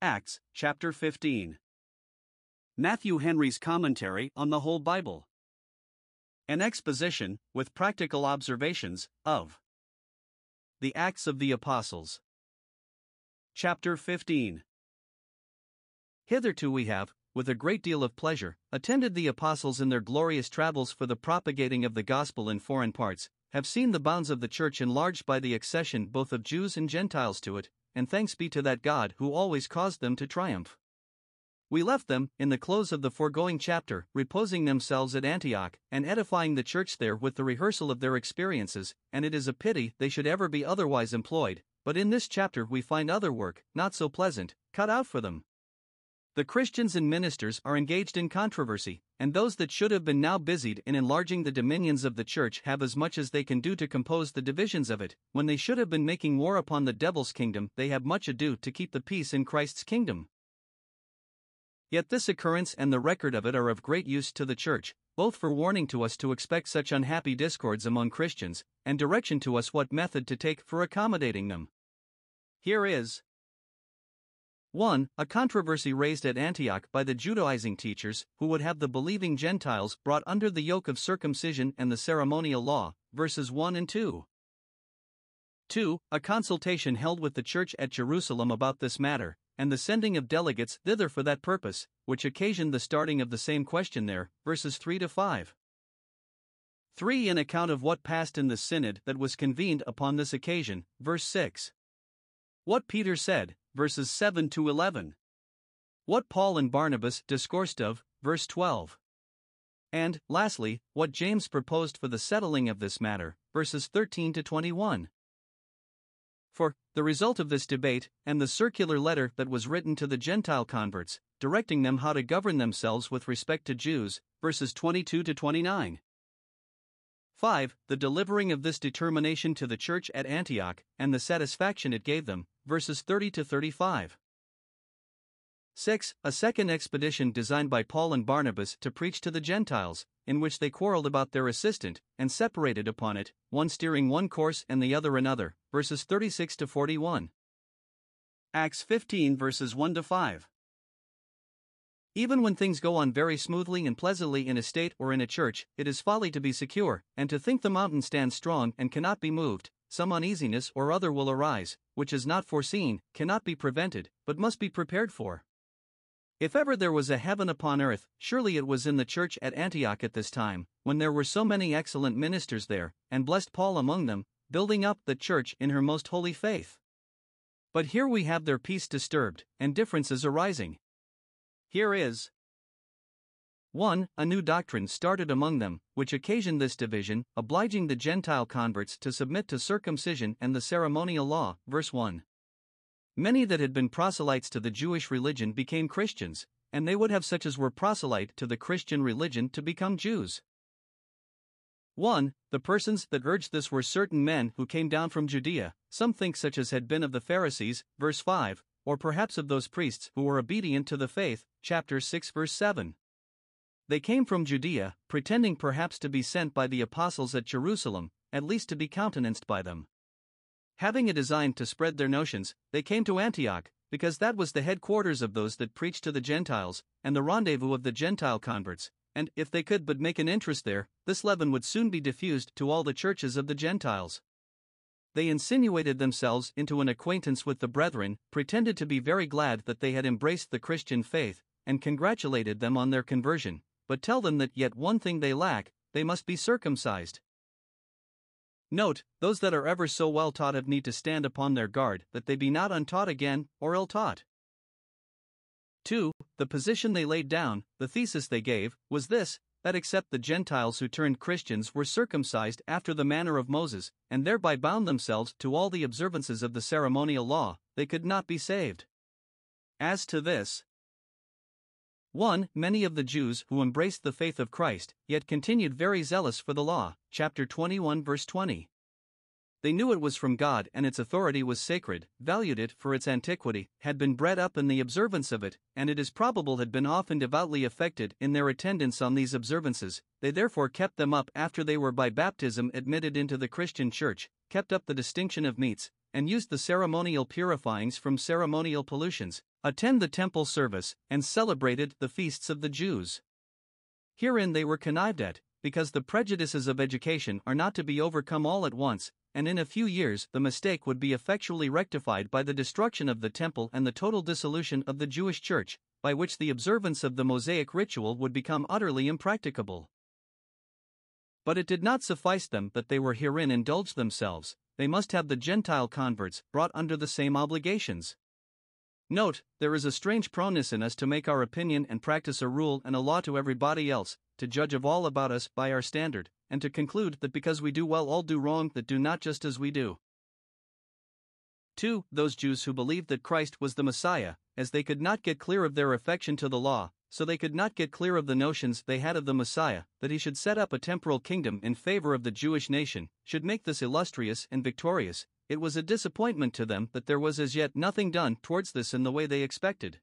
Acts, chapter 15. Matthew Henry's Commentary on the Whole Bible. An exposition, with practical observations, of the Acts of the Apostles. Chapter 15. Hitherto we have, with a great deal of pleasure, attended the apostles in their glorious travels for the propagating of the gospel in foreign parts, have seen the bounds of the church enlarged by the accession both of Jews and Gentiles to it, and thanks be to that God who always caused them to triumph. We left them, in the close of the foregoing chapter, reposing themselves at Antioch, and edifying the church there with the rehearsal of their experiences, and it is a pity they should ever be otherwise employed, but in this chapter we find other work, not so pleasant, cut out for them. The Christians and ministers are engaged in controversy, and those that should have been now busied in enlarging the dominions of the church have as much as they can do to compose the divisions of it, when they should have been making war upon the devil's kingdom they have much ado to keep the peace in Christ's kingdom. Yet this occurrence and the record of it are of great use to the church, both for warning to us to expect such unhappy discords among Christians, and direction to us what method to take for accommodating them. Here is 1. A controversy raised at Antioch by the Judaizing teachers, who would have the believing Gentiles brought under the yoke of circumcision and the ceremonial law, verses 1 and 2. 2. A consultation held with the church at Jerusalem about this matter, and the sending of delegates thither for that purpose, which occasioned the starting of the same question there, verses 3 to 5. 3. An account of what passed in the synod that was convened upon this occasion, verse 6. What Peter said, verses 7 to 11. What Paul and Barnabas discoursed of, verse 12. And, lastly, what James proposed for the settling of this matter, verses 13 to 21. For, the result of this debate, and the circular letter that was written to the Gentile converts, directing them how to govern themselves with respect to Jews, verses 22 to 29. 5. The delivering of this determination to the church at Antioch, and the satisfaction it gave them, verses 30 to 35. 6. A second expedition designed by Paul and Barnabas to preach to the Gentiles, in which they quarreled about their assistant, and separated upon it, one steering one course and the other another, verses 36 to 41. Acts 15 verses 1 to 5. Even when things go on very smoothly and pleasantly in a state or in a church, it is folly to be secure, and to think the mountain stands strong and cannot be moved. Some uneasiness or other will arise, which is not foreseen, cannot be prevented, but must be prepared for. If ever there was a heaven upon earth, surely it was in the church at Antioch at this time, when there were so many excellent ministers there, and blessed Paul among them, building up the church in her most holy faith. But here we have their peace disturbed, and differences arising. Here is 1. A new doctrine started among them, which occasioned this division, obliging the Gentile converts to submit to circumcision and the ceremonial law, verse 1. Many that had been proselytes to the Jewish religion became Christians, and they would have such as were proselyte to the Christian religion to become Jews. 1. The persons that urged this were certain men who came down from Judea, some think such as had been of the Pharisees, verse 5, or perhaps of those priests who were obedient to the faith, chapter 6 verse 7. They came from Judea, pretending perhaps to be sent by the apostles at Jerusalem, at least to be countenanced by them. Having a design to spread their notions, they came to Antioch, because that was the headquarters of those that preached to the Gentiles, and the rendezvous of the Gentile converts, and, if they could but make an interest there, this leaven would soon be diffused to all the churches of the Gentiles. They insinuated themselves into an acquaintance with the brethren, pretended to be very glad that they had embraced the Christian faith, and congratulated them on their conversion, but tell them that yet one thing they lack, they must be circumcised. Note, those that are ever so well taught have need to stand upon their guard that they be not untaught again, or ill taught. 2. The position they laid down, the thesis they gave, was this, that except the Gentiles who turned Christians were circumcised after the manner of Moses, and thereby bound themselves to all the observances of the ceremonial law, they could not be saved. As to this, 1. Many of the Jews who embraced the faith of Christ, yet continued very zealous for the law, chapter 21 verse 20. They knew it was from God and its authority was sacred, valued it for its antiquity, had been bred up in the observance of it, and it is probable had been often devoutly affected in their attendance on these observances, they therefore kept them up after they were by baptism admitted into the Christian church, kept up the distinction of meats, and use the ceremonial purifyings from ceremonial pollutions, attend the temple service, and celebrated the feasts of the Jews. Herein they were connived at, because the prejudices of education are not to be overcome all at once, and in a few years the mistake would be effectually rectified by the destruction of the temple and the total dissolution of the Jewish church, by which the observance of the Mosaic ritual would become utterly impracticable. But it did not suffice them that they were herein indulged themselves, they must have the Gentile converts brought under the same obligations. Note, there is a strange proneness in us to make our opinion and practice a rule and a law to everybody else, to judge of all about us by our standard, and to conclude that because we do well all do wrong that do not just as we do. 2. Those Jews who believed that Christ was the Messiah, as they could not get clear of their affection to the law, so they could not get clear of the notions they had of the Messiah, that he should set up a temporal kingdom in favor of the Jewish nation, should make this illustrious and victorious, it was a disappointment to them that there was as yet nothing done towards this in the way they expected.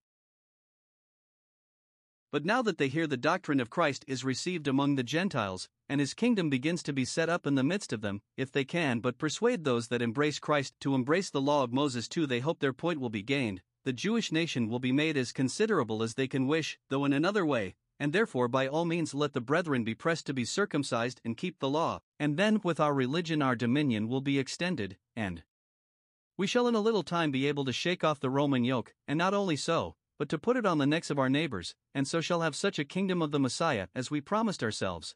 But now that they hear the doctrine of Christ is received among the Gentiles, and his kingdom begins to be set up in the midst of them, if they can but persuade those that embrace Christ to embrace the law of Moses too, they hope their point will be gained, the Jewish nation will be made as considerable as they can wish, though in another way, and therefore by all means let the brethren be pressed to be circumcised and keep the law, and then with our religion our dominion will be extended, and we shall in a little time be able to shake off the Roman yoke, and not only so, but to put it on the necks of our neighbors, and so shall have such a kingdom of the Messiah as we promised ourselves.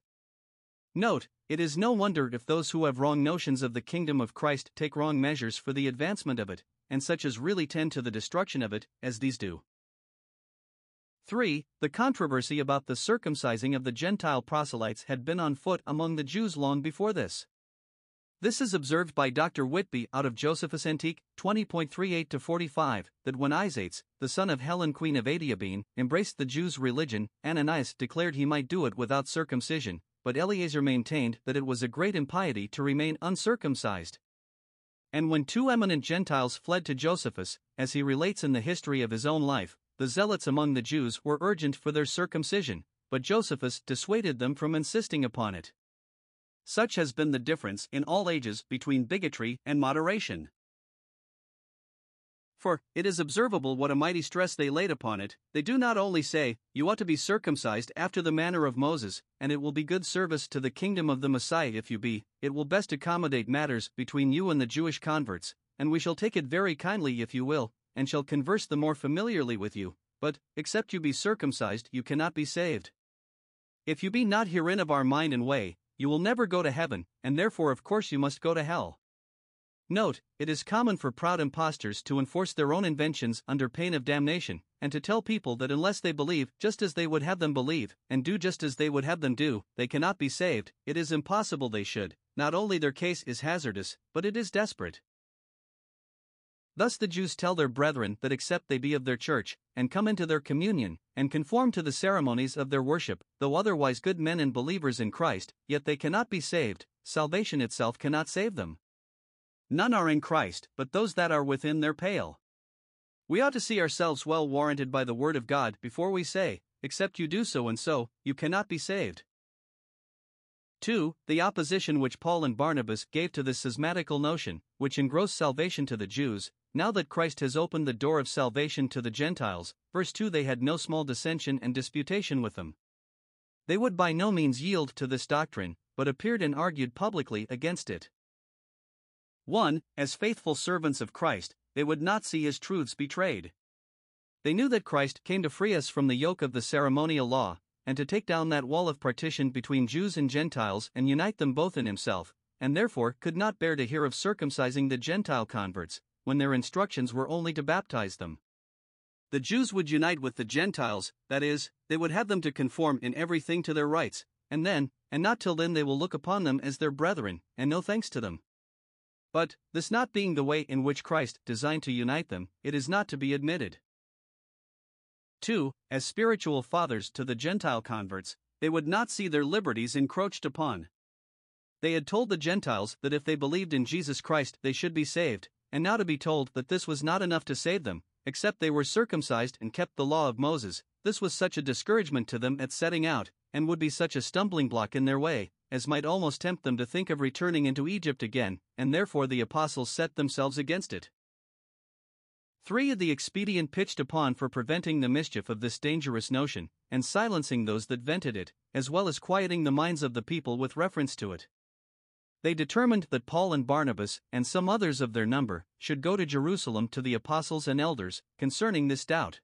Note, it is no wonder if those who have wrong notions of the kingdom of Christ take wrong measures for the advancement of it, and such as really tend to the destruction of it, as these do. 3. The controversy about the circumcising of the Gentile proselytes had been on foot among the Jews long before this. This is observed by Dr. Whitby out of Josephus Antique, 20.38-45, that when Isates, the son of Helen queen of Adiabene, embraced the Jews' religion, Ananias declared he might do it without circumcision, but Eleazar maintained that it was a great impiety to remain uncircumcised. And when two eminent Gentiles fled to Josephus, as he relates in the history of his own life, the zealots among the Jews were urgent for their circumcision, but Josephus dissuaded them from insisting upon it. Such has been the difference in all ages between bigotry and moderation. For, it is observable what a mighty stress they laid upon it, they do not only say, you ought to be circumcised after the manner of Moses, and it will be good service to the kingdom of the Messiah if you be, it will best accommodate matters between you and the Jewish converts, and we shall take it very kindly if you will, and shall converse the more familiarly with you, but, except you be circumcised you cannot be saved. If you be not herein of our mind and way, you will never go to heaven, and therefore of course you must go to hell. Note, it is common for proud impostors to enforce their own inventions under pain of damnation, and to tell people that unless they believe just as they would have them believe, and do just as they would have them do, they cannot be saved, it is impossible they should, not only their case is hazardous, but it is desperate. Thus the Jews tell their brethren that except they be of their church, and come into their communion, and conform to the ceremonies of their worship, though otherwise good men and believers in Christ, yet they cannot be saved, salvation itself cannot save them. None are in Christ but those that are within their pale. We ought to see ourselves well warranted by the word of God before we say, except you do so and so, you cannot be saved. 2. The opposition which Paul and Barnabas gave to this schismatical notion, which engrossed salvation to the Jews, now that Christ has opened the door of salvation to the Gentiles, verse 2 they had no small dissension and disputation with them. They would by no means yield to this doctrine, but appeared and argued publicly against it. 1. As faithful servants of Christ, they would not see his truths betrayed. They knew that Christ came to free us from the yoke of the ceremonial law, and to take down that wall of partition between Jews and Gentiles and unite them both in himself, and therefore could not bear to hear of circumcising the Gentile converts, when their instructions were only to baptize them. The Jews would unite with the Gentiles, that is, they would have them to conform in everything to their rights, and then, and not till then they will look upon them as their brethren, and no thanks to them. But, this not being the way in which Christ designed to unite them, it is not to be admitted. 2. As spiritual fathers to the Gentile converts, they would not see their liberties encroached upon. They had told the Gentiles that if they believed in Jesus Christ they should be saved, and now to be told that this was not enough to save them, except they were circumcised and kept the law of Moses, this was such a discouragement to them at setting out, and would be such a stumbling block in their way, as might almost tempt them to think of returning into Egypt again, and therefore the apostles set themselves against it. 3. The expedient pitched upon for preventing the mischief of this dangerous notion, and silencing those that vented it, as well as quieting the minds of the people with reference to it. They determined that Paul and Barnabas, and some others of their number, should go to Jerusalem to the apostles and elders, concerning this doubt.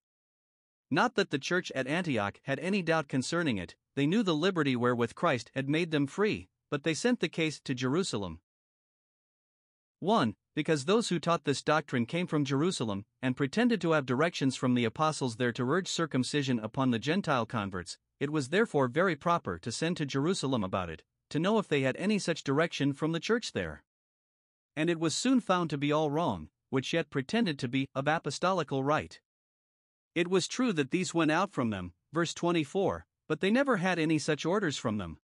Not that the church at Antioch had any doubt concerning it, they knew the liberty wherewith Christ had made them free, but they sent the case to Jerusalem. 1. Because those who taught this doctrine came from Jerusalem, and pretended to have directions from the apostles there to urge circumcision upon the Gentile converts, it was therefore very proper to send to Jerusalem about it, to know if they had any such direction from the church there. And it was soon found to be all wrong, which yet pretended to be of apostolical right. It was true that these went out from them, verse 24, but they never had any such orders from them.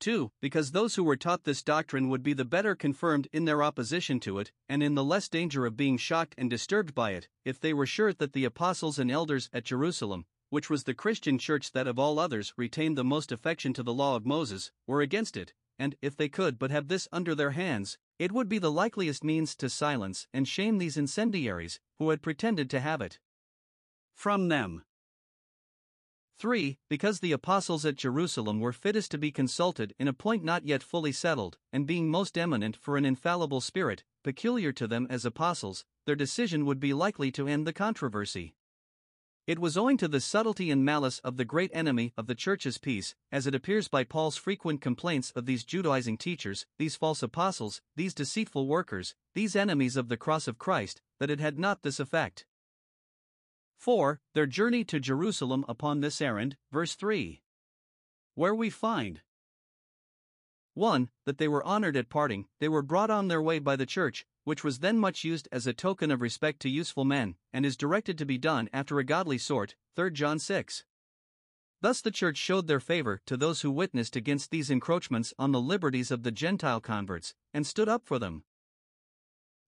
2. Because those who were taught this doctrine would be the better confirmed in their opposition to it, and in the less danger of being shocked and disturbed by it, if they were sure that the apostles and elders at Jerusalem, which was the Christian church that of all others retained the most affection to the law of Moses, were against it, and if they could but have this under their hands, it would be the likeliest means to silence and shame these incendiaries, who had pretended to have it from them. 3. Because the apostles at Jerusalem were fittest to be consulted in a point not yet fully settled, and being most eminent for an infallible spirit, peculiar to them as apostles, their decision would be likely to end the controversy. It was owing to the subtlety and malice of the great enemy of the church's peace, as it appears by Paul's frequent complaints of these Judaizing teachers, these false apostles, these deceitful workers, these enemies of the cross of Christ, that it had not this effect. 4. Their journey to Jerusalem upon this errand, verse 3. Where we find 1. That they were honored at parting, they were brought on their way by the church, which was then much used as a token of respect to useful men, and is directed to be done after a godly sort, 3 John 6. Thus the church showed their favor to those who witnessed against these encroachments on the liberties of the Gentile converts, and stood up for them.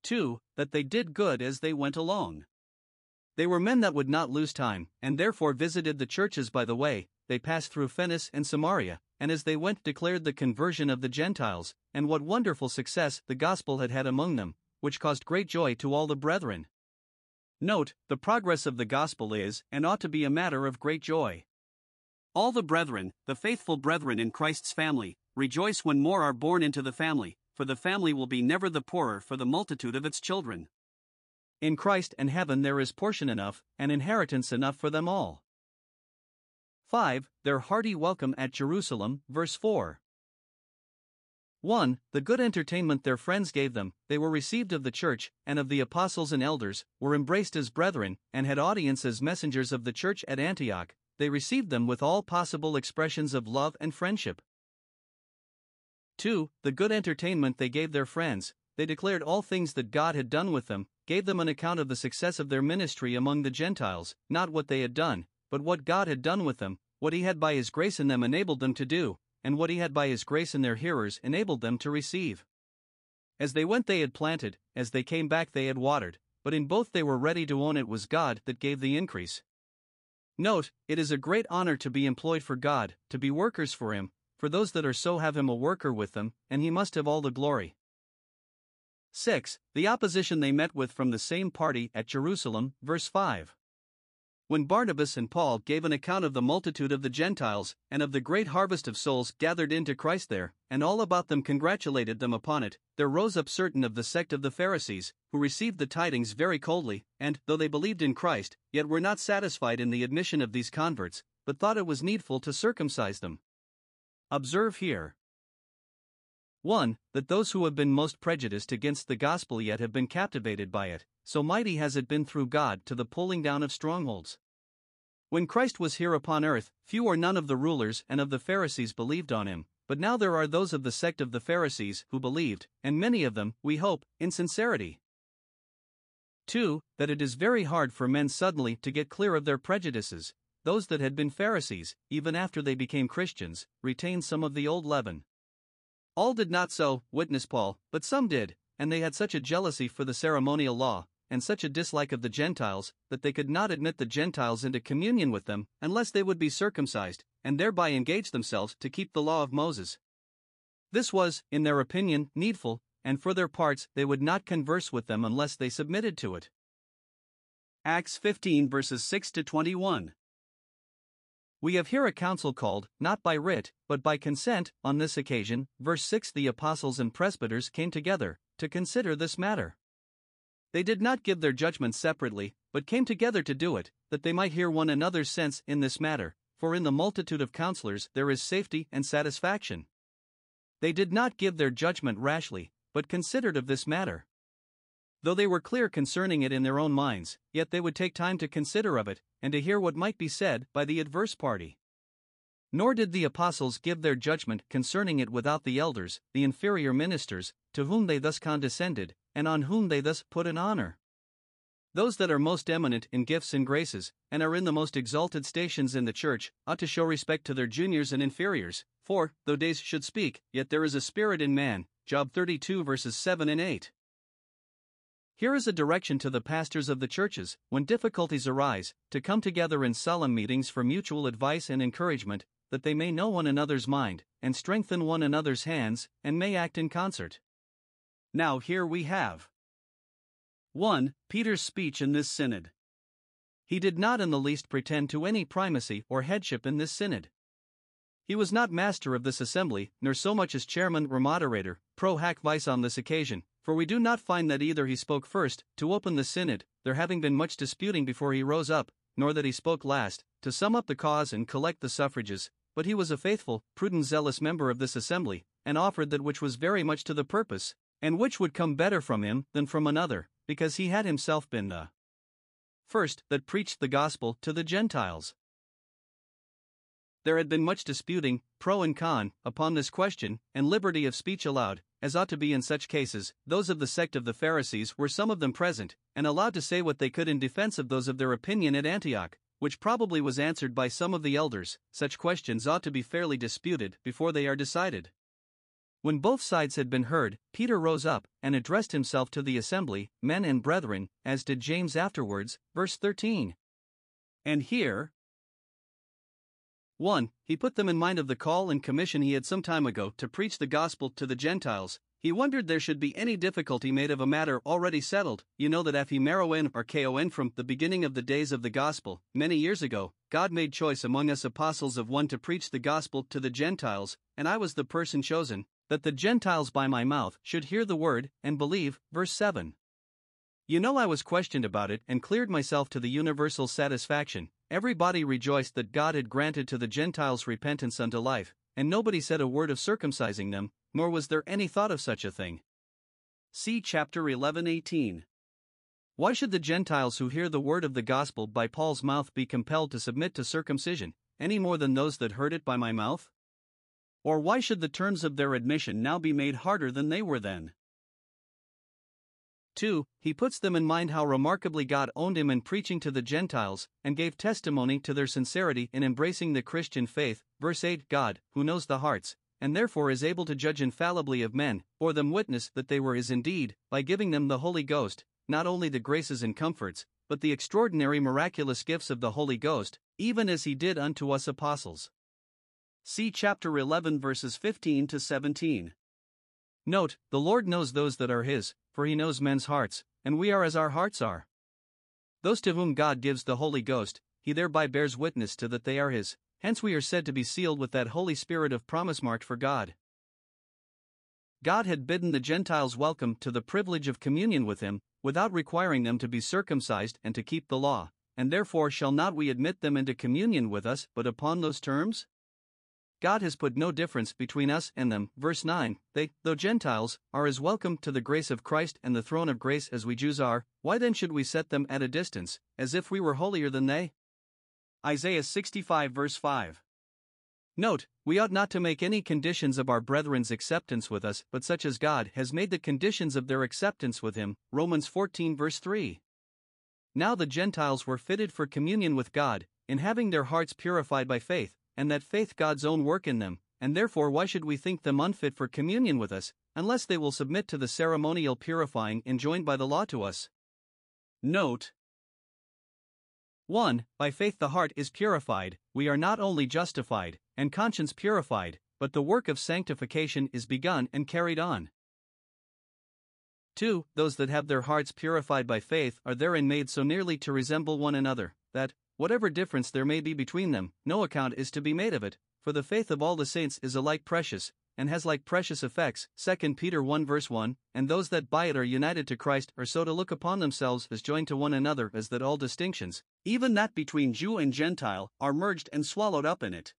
2. That they did good as they went along. They were men that would not lose time, and therefore visited the churches by the way. They passed through Phoenicia and Samaria, and as they went declared the conversion of the Gentiles, and what wonderful success the gospel had had among them, which caused great joy to all the brethren. Note, the progress of the gospel is and ought to be a matter of great joy. All the brethren, the faithful brethren in Christ's family, rejoice when more are born into the family, for the family will be never the poorer for the multitude of its children. In Christ and heaven there is portion enough, and inheritance enough for them all. 5. Their hearty welcome at Jerusalem, verse 4. 1. The good entertainment their friends gave them, they were received of the church, and of the apostles and elders, were embraced as brethren, and had audience as messengers of the church at Antioch, they received them with all possible expressions of love and friendship. 2. The good entertainment they gave their friends, they declared all things that God had done with them, gave them an account of the success of their ministry among the Gentiles, not what they had done, but what God had done with them, what He had by His grace in them enabled them to do, and what He had by His grace in their hearers enabled them to receive. As they went they had planted, as they came back they had watered, but in both they were ready to own it was God that gave the increase. Note, it is a great honor to be employed for God, to be workers for Him, for those that are so have Him a worker with them, and He must have all the glory. 6. The opposition they met with from the same party at Jerusalem, verse 5. When Barnabas and Paul gave an account of the multitude of the Gentiles, and of the great harvest of souls gathered into Christ there, and all about them congratulated them upon it, there rose up certain of the sect of the Pharisees, who received the tidings very coldly, and, though they believed in Christ, yet were not satisfied in the admission of these converts, but thought it was needful to circumcise them. Observe here. 1. That those who have been most prejudiced against the gospel yet have been captivated by it, so mighty has it been through God to the pulling down of strongholds. When Christ was here upon earth, few or none of the rulers and of the Pharisees believed on Him, but now there are those of the sect of the Pharisees who believed, and many of them, we hope, in sincerity. 2. That it is very hard for men suddenly to get clear of their prejudices. Those that had been Pharisees, even after they became Christians, retained some of the old leaven. All did not so, witness Paul, but some did, and they had such a jealousy for the ceremonial law, and such a dislike of the Gentiles, that they could not admit the Gentiles into communion with them, unless they would be circumcised, and thereby engage themselves to keep the law of Moses. This was, in their opinion, needful, and for their parts they would not converse with them unless they submitted to it. Acts 15 verses 6-21. We have here a council called, not by writ, but by consent. On this occasion, verse 6, the apostles and presbyters came together, to consider this matter. They did not give their judgment separately, but came together to do it, that they might hear one another's sense in this matter, for in the multitude of counselors there is safety and satisfaction. They did not give their judgment rashly, but considered of this matter. Though they were clear concerning it in their own minds, yet they would take time to consider of it, and to hear what might be said by the adverse party. Nor did the apostles give their judgment concerning it without the elders, the inferior ministers, to whom they thus condescended, and on whom they thus put an honor. Those that are most eminent in gifts and graces, and are in the most exalted stations in the church, ought to show respect to their juniors and inferiors, for, though days should speak, yet there is a spirit in man. Job 32 verses 7 and 8. Here is a direction to the pastors of the churches, when difficulties arise, to come together in solemn meetings for mutual advice and encouragement, that they may know one another's mind, and strengthen one another's hands, and may act in concert. Now here we have 1. Peter's speech in this synod. He did not in the least pretend to any primacy or headship in this synod. He was not master of this assembly, nor so much as chairman or moderator, pro hac vice on this occasion, for we do not find that either he spoke first, to open the synod, there having been much disputing before he rose up, nor that he spoke last, to sum up the cause and collect the suffrages, but he was a faithful, prudent, zealous member of this assembly, and offered that which was very much to the purpose, and which would come better from him than from another, because he had himself been the first that preached the gospel to the Gentiles. There had been much disputing, pro and con, upon this question, and liberty of speech allowed, as ought to be in such cases. Those of the sect of the Pharisees were some of them present, and allowed to say what they could in defense of those of their opinion at Antioch, which probably was answered by some of the elders. Such questions ought to be fairly disputed before they are decided. When both sides had been heard, Peter rose up, and addressed himself to the assembly, men and brethren, as did James afterwards, verse 13. And here, 1. He put them in mind of the call and commission he had some time ago to preach the gospel to the Gentiles. He wondered there should be any difficulty made of a matter already settled. You know that ephemeroen or kon from the beginning of the days of the gospel, many years ago, God made choice among us apostles of one to preach the gospel to the Gentiles, and I was the person chosen, that the Gentiles by my mouth should hear the word, and believe, verse 7. You know I was questioned about it and cleared myself to the universal satisfaction. Everybody rejoiced that God had granted to the Gentiles repentance unto life, and nobody said a word of circumcising them, nor was there any thought of such a thing. See chapter 11:18. Why should the Gentiles who hear the word of the gospel by Paul's mouth be compelled to submit to circumcision, any more than those that heard it by my mouth? Or why should the terms of their admission now be made harder than they were then? 2. He puts them in mind how remarkably God owned him in preaching to the Gentiles, and gave testimony to their sincerity in embracing the Christian faith, verse 8, God, who knows the hearts, and therefore is able to judge infallibly of men, bore them witness that they were his indeed, by giving them the Holy Ghost, not only the graces and comforts, but the extraordinary miraculous gifts of the Holy Ghost, even as he did unto us apostles. See chapter 11 verses 15-17. Note, the Lord knows those that are his, for he knows men's hearts, and we are as our hearts are. Those to whom God gives the Holy Ghost, he thereby bears witness to that they are his, hence we are said to be sealed with that Holy Spirit of promise marked for God. God had bidden the Gentiles welcome to the privilege of communion with him, without requiring them to be circumcised and to keep the law, and therefore shall not we admit them into communion with us but upon those terms? God has put no difference between us and them. Verse 9, they, though Gentiles, are as welcome to the grace of Christ and the throne of grace as we Jews are. Why then should we set them at a distance, as if we were holier than they? Isaiah 65 verse 5. Note, we ought not to make any conditions of our brethren's acceptance with us, but such as God has made the conditions of their acceptance with him. Romans 14 verse 3. Now the Gentiles were fitted for communion with God, in having their hearts purified by faith, and that faith God's own work in them, and therefore why should we think them unfit for communion with us, unless they will submit to the ceremonial purifying enjoined by the law to us? Note 1. By faith the heart is purified, we are not only justified, and conscience purified, but the work of sanctification is begun and carried on. 2. Those that have their hearts purified by faith are therein made so nearly to resemble one another, that, whatever difference there may be between them, no account is to be made of it, for the faith of all the saints is alike precious, and has like precious effects, 2 Peter 1 verse 1, and those that by it are united to Christ are so to look upon themselves as joined to one another as that all distinctions, even that between Jew and Gentile, are merged and swallowed up in it.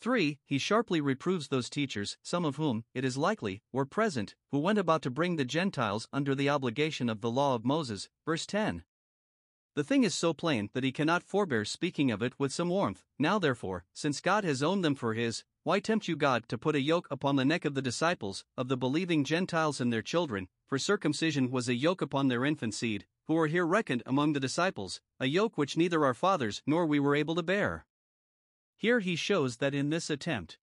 3. He sharply reproves those teachers, some of whom, it is likely, were present, who went about to bring the Gentiles under the obligation of the law of Moses, verse 10. The thing is so plain that he cannot forbear speaking of it with some warmth. Now therefore, since God has owned them for his, why tempt you God to put a yoke upon the neck of the disciples, of the believing Gentiles and their children, for circumcision was a yoke upon their infant seed, who were here reckoned among the disciples, a yoke which neither our fathers nor we were able to bear. Here he shows that in this attempt.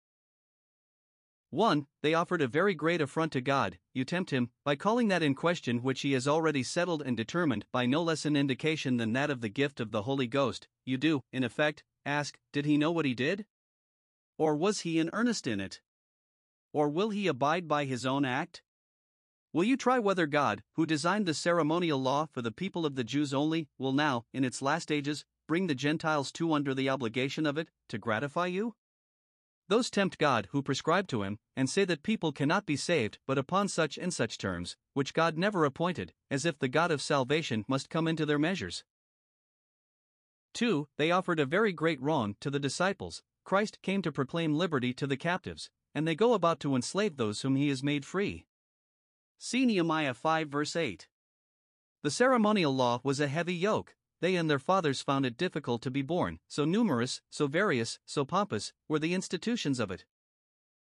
1. They offered a very great affront to God, you tempt him, by calling that in question which he has already settled and determined by no less an indication than that of the gift of the Holy Ghost. You do, in effect, ask, did he know what he did? Or was he in earnest in it? Or will he abide by his own act? Will you try whether God, who designed the ceremonial law for the people of the Jews only, will now, in its last ages, bring the Gentiles too under the obligation of it, to gratify you? Those tempt God who prescribe to him, and say that people cannot be saved but upon such and such terms, which God never appointed, as if the God of salvation must come into their measures. 2. They offered a very great wrong to the disciples. Christ came to proclaim liberty to the captives, and they go about to enslave those whom he has made free. See Nehemiah 5 verse 8. The ceremonial law was a heavy yoke. They and their fathers found it difficult to be borne, so numerous, so various, so pompous, were the institutions of it.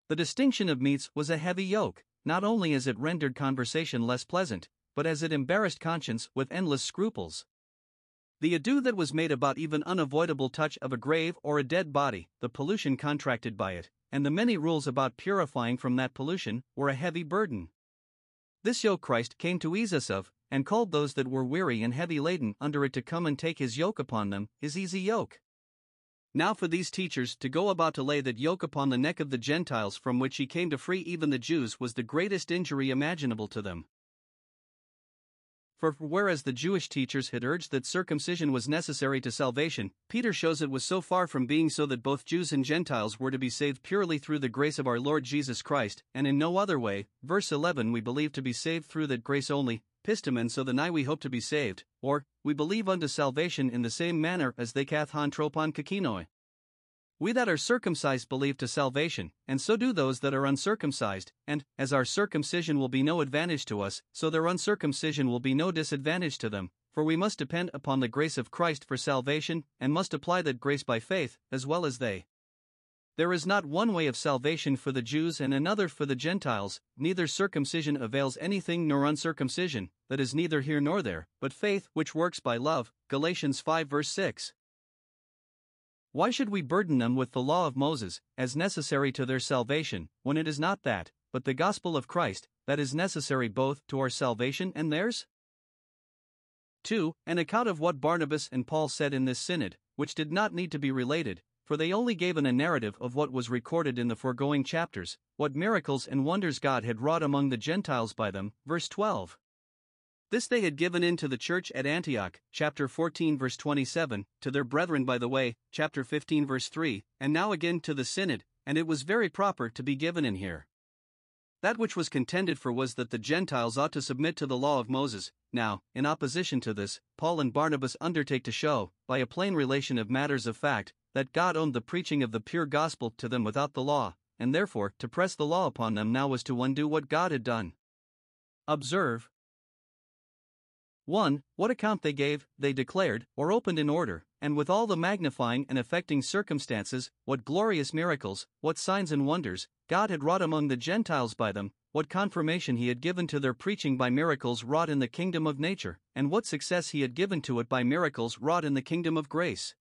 The distinction of meats was a heavy yoke, not only as it rendered conversation less pleasant, but as it embarrassed conscience with endless scruples. The ado that was made about even unavoidable touch of a grave or a dead body, the pollution contracted by it, and the many rules about purifying from that pollution, were a heavy burden. This yoke Christ came to ease us of, and called those that were weary and heavy laden under it to come and take his yoke upon them, his easy yoke. Now for these teachers to go about to lay that yoke upon the neck of the Gentiles from which he came to free even the Jews was the greatest injury imaginable to them. For whereas the Jewish teachers had urged that circumcision was necessary to salvation, Peter shows it was so far from being so that both Jews and Gentiles were to be saved purely through the grace of our Lord Jesus Christ, and in no other way. Verse 11, we believe to be saved through that grace only, pistomon so the nigh we hope to be saved, or, we believe unto salvation in the same manner as they kathon tropon kakinoi. We that are circumcised believe to salvation, and so do those that are uncircumcised, and, as our circumcision will be no advantage to us, so their uncircumcision will be no disadvantage to them, for we must depend upon the grace of Christ for salvation, and must apply that grace by faith, as well as they. There is not one way of salvation for the Jews and another for the Gentiles, neither circumcision avails anything nor uncircumcision, that is neither here nor there, but faith which works by love, Galatians 5 verse 6. Why should we burden them with the law of Moses, as necessary to their salvation, when it is not that, but the gospel of Christ, that is necessary both to our salvation and theirs? 2. An account of what Barnabas and Paul said in this synod, which did not need to be related, for they only gave in a narrative of what was recorded in the foregoing chapters, what miracles and wonders God had wrought among the Gentiles by them, verse 12. This they had given in to the church at Antioch, chapter 14 verse 27, to their brethren by the way, chapter 15 verse 3, and now again to the synod, and it was very proper to be given in here. That which was contended for was that the Gentiles ought to submit to the law of Moses. Now, in opposition to this, Paul and Barnabas undertake to show, by a plain relation of matters of fact, that God owned the preaching of the pure gospel to them without the law, and therefore to press the law upon them now was to undo what God had done. Observe 1. What account they gave, they declared, or opened in order, and with all the magnifying and affecting circumstances, what glorious miracles, what signs and wonders, God had wrought among the Gentiles by them, what confirmation he had given to their preaching by miracles wrought in the kingdom of nature, and what success he had given to it by miracles wrought in the kingdom of grace.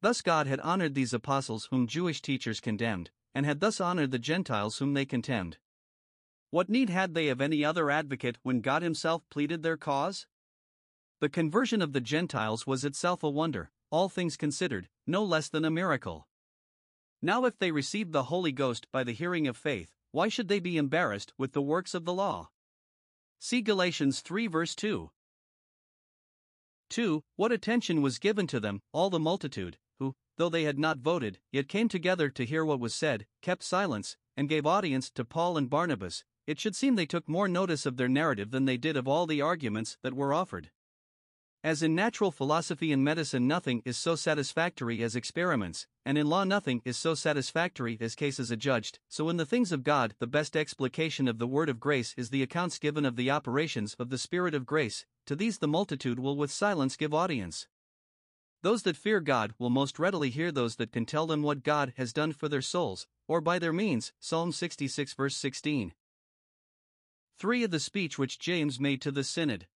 Thus God had honored these apostles whom Jewish teachers condemned, and had thus honored the Gentiles whom they contemned. What need had they of any other advocate when God himself pleaded their cause? The conversion of the Gentiles was itself a wonder, all things considered, no less than a miracle. Now if they received the Holy Ghost by the hearing of faith, why should they be embarrassed with the works of the law? See Galatians 3 verse 2. 2. What attention was given to them, all the multitude, who, though they had not voted, yet came together to hear what was said, kept silence, and gave audience to Paul and Barnabas. It should seem they took more notice of their narrative than they did of all the arguments that were offered. As in natural philosophy and medicine nothing is so satisfactory as experiments, and in law nothing is so satisfactory as cases adjudged, so in the things of God the best explication of the word of grace is the accounts given of the operations of the Spirit of grace. To these the multitude will with silence give audience. Those that fear God will most readily hear those that can tell them what God has done for their souls, or by their means. Psalm 66 verse 16. 3. Of the speech which James made to the synod.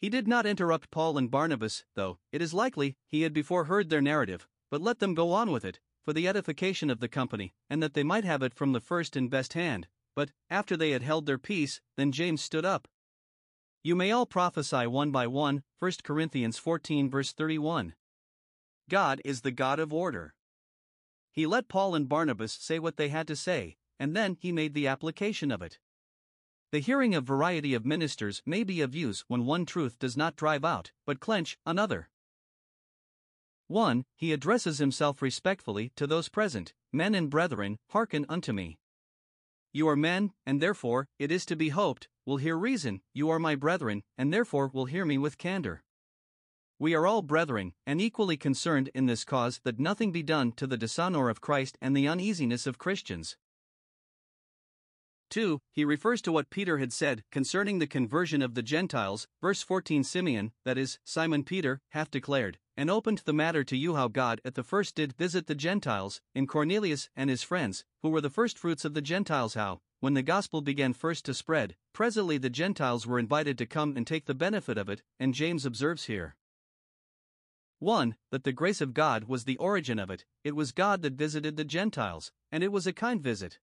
He did not interrupt Paul and Barnabas, though, it is likely, he had before heard their narrative, but let them go on with it, for the edification of the company, and that they might have it from the first and best hand. But, after they had held their peace, then James stood up. You may all prophesy one by one, 1 Corinthians 14 verse 31. God is the God of order. He let Paul and Barnabas say what they had to say, and then he made the application of it. The hearing of variety of ministers may be of use when one truth does not drive out, but clench, another. 1. He addresses himself respectfully to those present, men and brethren, hearken unto me. You are men, and therefore, it is to be hoped, will hear reason. You are my brethren, and therefore will hear me with candor. We are all brethren, and equally concerned in this cause that nothing be done to the dishonor of Christ and the uneasiness of Christians. 2. He refers to what Peter had said concerning the conversion of the Gentiles, verse 14. Simeon, that is, Simon Peter, hath declared, and opened the matter to you how God at the first did visit the Gentiles, in Cornelius and his friends, who were the firstfruits of the Gentiles, how, when the gospel began first to spread, presently the Gentiles were invited to come and take the benefit of it, and James observes here. 1. That the grace of God was the origin of it, it was God that visited the Gentiles, and it was a kind visit.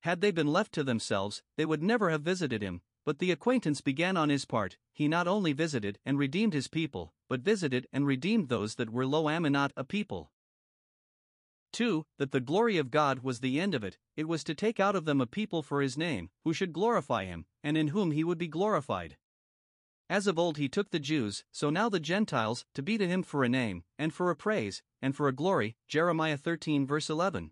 Had they been left to themselves, they would never have visited him, but the acquaintance began on his part. He not only visited and redeemed his people, but visited and redeemed those that were lo am not a people. 2. That the glory of God was the end of it, it was to take out of them a people for his name, who should glorify him, and in whom he would be glorified. As of old he took the Jews, so now the Gentiles, to be to him for a name, and for a praise, and for a glory. Jeremiah 13 verse 11.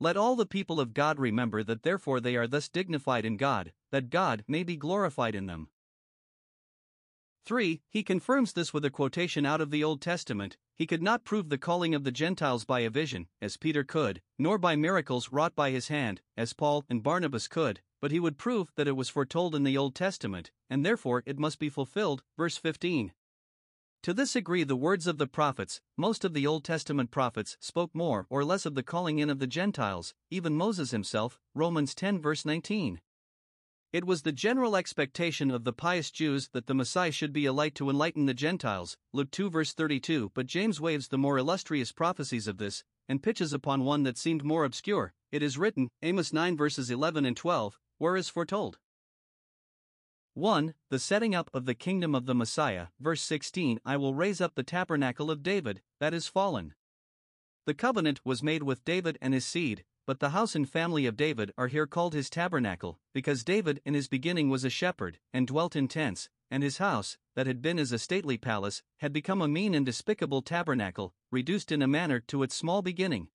Let all the people of God remember that therefore they are thus dignified in God, that God may be glorified in them. 3. He confirms this with a quotation out of the Old Testament. He could not prove the calling of the Gentiles by a vision, as Peter could, nor by miracles wrought by his hand, as Paul and Barnabas could, but he would prove that it was foretold in the Old Testament, and therefore it must be fulfilled. Verse 15. To this agree the words of the prophets. Most of the Old Testament prophets spoke more or less of the calling in of the Gentiles, even Moses himself, Romans 10 verse 19. It was the general expectation of the pious Jews that the Messiah should be a light to enlighten the Gentiles, Luke 2 verse 32, but James waves the more illustrious prophecies of this, and pitches upon one that seemed more obscure. It is written, Amos 9 verses 11 and 12, where is foretold. 1. The setting up of the kingdom of the Messiah, verse 16. I will raise up the tabernacle of David, that is fallen. The covenant was made with David and his seed, but the house and family of David are here called his tabernacle, because David in his beginning was a shepherd, and dwelt in tents, and his house, that had been as a stately palace, had become a mean and despicable tabernacle, reduced in a manner to its small beginning.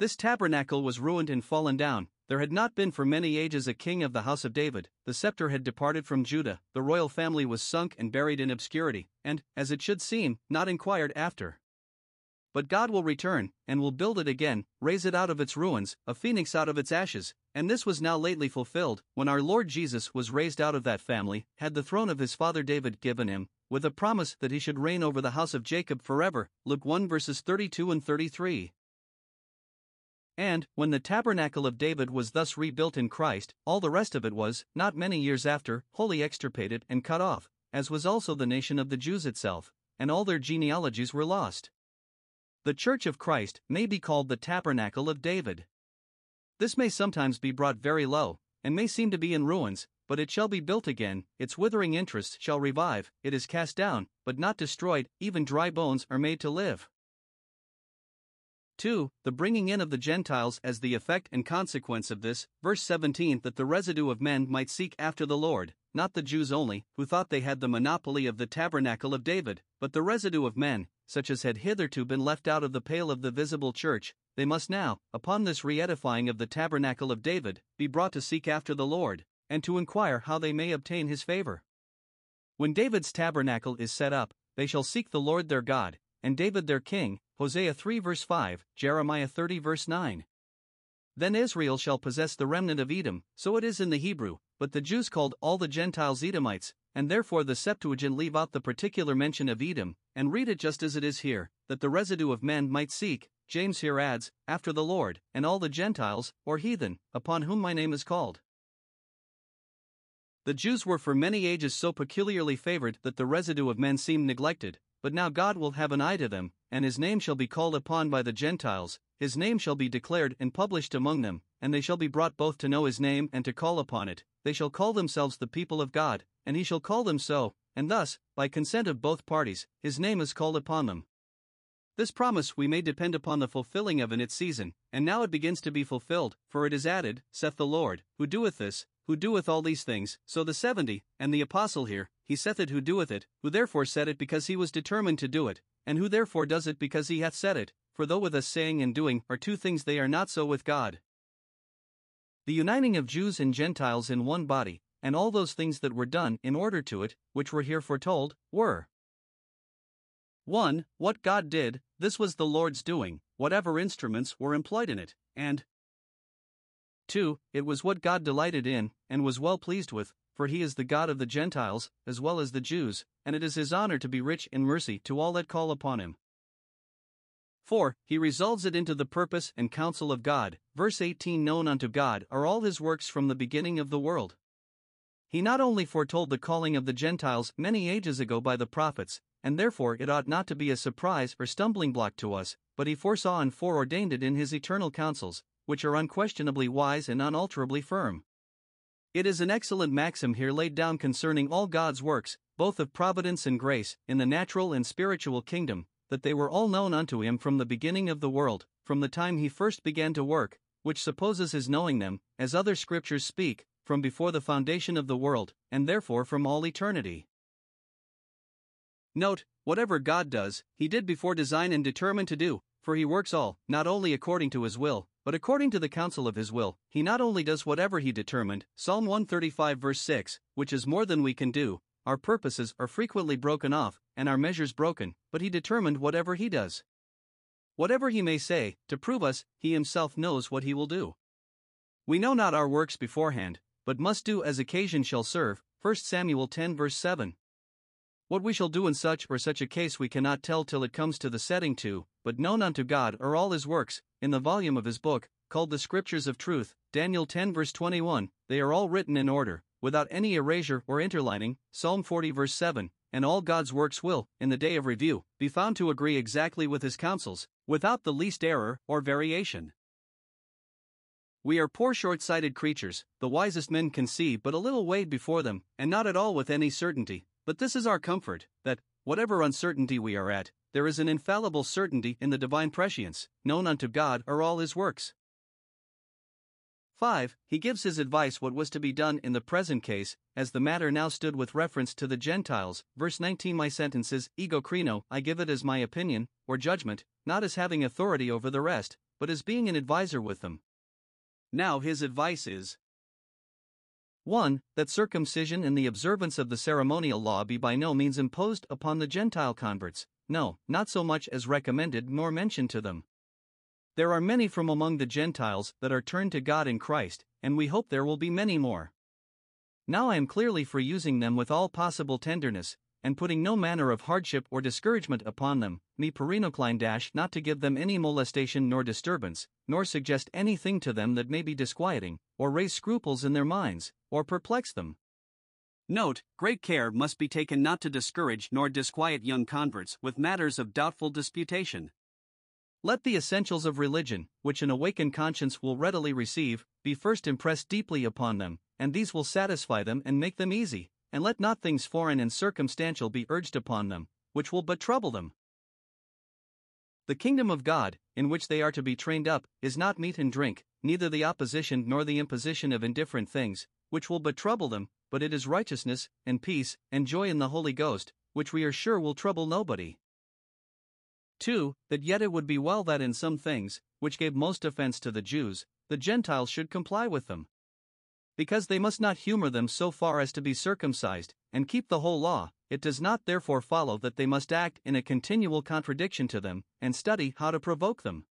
This tabernacle was ruined and fallen down. There had not been for many ages a king of the house of David, the scepter had departed from Judah, the royal family was sunk and buried in obscurity, and, as it should seem, not inquired after. But God will return, and will build it again, raise it out of its ruins, a phoenix out of its ashes, and this was now lately fulfilled, when our Lord Jesus was raised out of that family, had the throne of his father David given him, with a promise that he should reign over the house of Jacob forever. Luke 1 verses 32 and 33. And, when the tabernacle of David was thus rebuilt in Christ, all the rest of it was, not many years after, wholly extirpated and cut off, as was also the nation of the Jews itself, and all their genealogies were lost. The Church of Christ may be called the tabernacle of David. This may sometimes be brought very low, and may seem to be in ruins, but it shall be built again, its withering interest shall revive, it is cast down, but not destroyed, even dry bones are made to live. 2. The bringing in of the Gentiles as the effect and consequence of this, verse 17, that the residue of men might seek after the Lord, not the Jews only, who thought they had the monopoly of the tabernacle of David, but the residue of men, such as had hitherto been left out of the pale of the visible church, they must now, upon this re-edifying of the tabernacle of David, be brought to seek after the Lord, and to inquire how they may obtain his favor. When David's tabernacle is set up, they shall seek the Lord their God, and David their king, Hosea 3 verse 5, Jeremiah 30 verse 9. Then Israel shall possess the remnant of Edom, so it is in the Hebrew, but the Jews called all the Gentiles Edomites, and therefore the Septuagint leave out the particular mention of Edom, and read it just as it is here, that the residue of men might seek, James here adds, after the Lord, and all the Gentiles, or heathen, upon whom my name is called. The Jews were for many ages so peculiarly favored that the residue of men seemed neglected, but now God will have an eye to them, and his name shall be called upon by the Gentiles, his name shall be declared and published among them, and they shall be brought both to know his name and to call upon it, they shall call themselves the people of God, and he shall call them so, and thus, by consent of both parties, his name is called upon them. This promise we may depend upon the fulfilling of in its season, and now it begins to be fulfilled, for it is added, saith the Lord, who doeth all these things, so the 70, and the apostle here, he saith it who doeth it, who therefore said it because he was determined to do it, and who therefore does it because he hath said it, for though with us saying and doing are two things they are not so with God. The uniting of Jews and Gentiles in one body, and all those things that were done in order to it, which were here foretold, were 1. What God did, this was the Lord's doing, whatever instruments were employed in it, and 2. It was what God delighted in, and was well pleased with, for he is the God of the Gentiles, as well as the Jews, and it is his honor to be rich in mercy to all that call upon him. 4. He resolves it into the purpose and counsel of God, verse 18, known unto God are all his works from the beginning of the world. He not only foretold the calling of the Gentiles many ages ago by the prophets, and therefore it ought not to be a surprise or stumbling block to us, but he foresaw and foreordained it in his eternal counsels, which are unquestionably wise and unalterably firm. It is an excellent maxim here laid down concerning all God's works, both of providence and grace, in the natural and spiritual kingdom, that they were all known unto him from the beginning of the world, from the time he first began to work, which supposes his knowing them, as other scriptures speak, from before the foundation of the world, and therefore from all eternity. Note, whatever God does, he did before design and determined to do, for he works all, not only according to his will, but according to the counsel of his will. He not only does whatever he determined, Psalm 135 verse 6, which is more than we can do, our purposes are frequently broken off, and our measures broken, but he determined whatever he does. Whatever he may say, to prove us, he himself knows what he will do. We know not our works beforehand, but must do as occasion shall serve, 1 Samuel 10 verse 7. What we shall do in such or such a case we cannot tell till it comes to the setting to, but known unto God are all his works, in the volume of his book, called the Scriptures of Truth, Daniel 10 verse 21, they are all written in order, without any erasure or interlining, Psalm 40 verse 7, and all God's works will, in the day of review, be found to agree exactly with his counsels, without the least error or variation. We are poor short-sighted creatures, the wisest men can see but a little way before them, and not at all with any certainty. But this is our comfort, that, whatever uncertainty we are at, there is an infallible certainty in the divine prescience, known unto God are all his works. 5. He gives his advice what was to be done in the present case, as the matter now stood with reference to the Gentiles, verse 19, my sentences, ego crino, I give it as my opinion, or judgment, not as having authority over the rest, but as being an adviser with them. Now his advice is 1. That circumcision and the observance of the ceremonial law be by no means imposed upon the Gentile converts, no, not so much as recommended nor mentioned to them. There are many from among the Gentiles that are turned to God in Christ, and we hope there will be many more. Now I am clearly for using them with all possible tenderness, and putting no manner of hardship or discouragement upon them, me perinocline dash not to give them any molestation nor disturbance, nor suggest anything to them that may be disquieting, or raise scruples in their minds, or perplex them. Note, great care must be taken not to discourage nor disquiet young converts with matters of doubtful disputation. Let the essentials of religion, which an awakened conscience will readily receive, be first impressed deeply upon them, and these will satisfy them and make them easy, and let not things foreign and circumstantial be urged upon them, which will but trouble them. The kingdom of God, in which they are to be trained up, is not meat and drink, neither the opposition nor the imposition of indifferent things, which will but trouble them, but it is righteousness, and peace, and joy in the Holy Ghost, which we are sure will trouble nobody. 2. That yet it would be well that in some things, which gave most offense to the Jews, the Gentiles should comply with them, because they must not humor them so far as to be circumcised, and keep the whole law. It does not therefore follow that they must act in a continual contradiction to them, and study how to provoke them.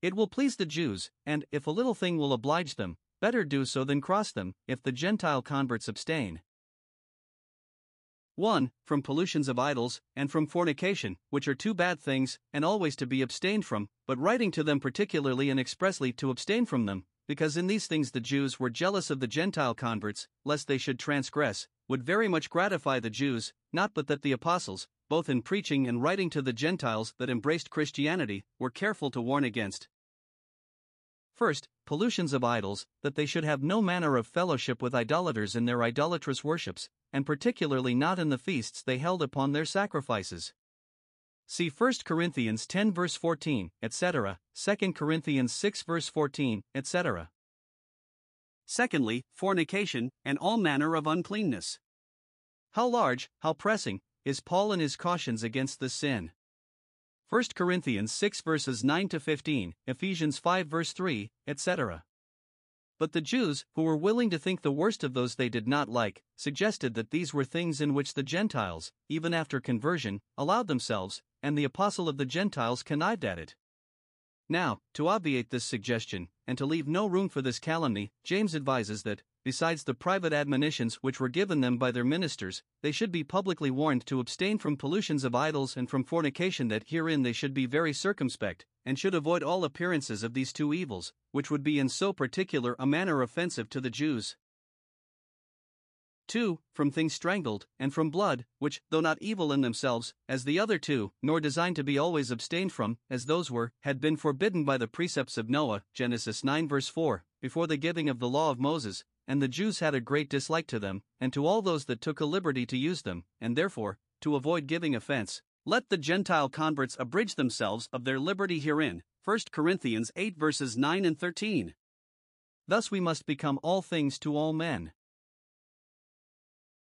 It will please the Jews, and, if a little thing will oblige them, better do so than cross them, if the Gentile converts abstain. 1. From pollutions of idols, and from fornication, which are two bad things, and always to be abstained from, but writing to them particularly and expressly to abstain from them, because in these things the Jews were jealous of the Gentile converts, lest they should transgress, would very much gratify the Jews, not but that the apostles, both in preaching and writing to the Gentiles that embraced Christianity, were careful to warn against. First, pollutions of idols, that they should have no manner of fellowship with idolaters in their idolatrous worships, and particularly not in the feasts they held upon their sacrifices. See 1 Corinthians 10 verse 14, etc., 2 Corinthians 6 verse 14, etc. Secondly, fornication, and all manner of uncleanness. How large, how pressing, is Paul in his cautions against this sin? 1 Corinthians 6 verses 9 to 15, Ephesians 5 verse 3, etc. But the Jews, who were willing to think the worst of those they did not like, suggested that these were things in which the Gentiles, even after conversion, allowed themselves, and the apostle of the Gentiles connived at it. Now, to obviate this suggestion, and to leave no room for this calumny, James advises that, besides the private admonitions which were given them by their ministers, they should be publicly warned to abstain from pollutions of idols and from fornication, that herein they should be very circumspect, and should avoid all appearances of these two evils, which would be in so particular a manner offensive to the Jews. 2. From things strangled, and from blood, which, though not evil in themselves, as the other two, nor designed to be always abstained from, as those were, had been forbidden by the precepts of Noah, Genesis 9 verse 4, before the giving of the law of Moses, and the Jews had a great dislike to them, and to all those that took a liberty to use them, and therefore, to avoid giving offense, let the Gentile converts abridge themselves of their liberty herein, 1 Corinthians 8 verses 9 and 13. Thus we must become all things to all men.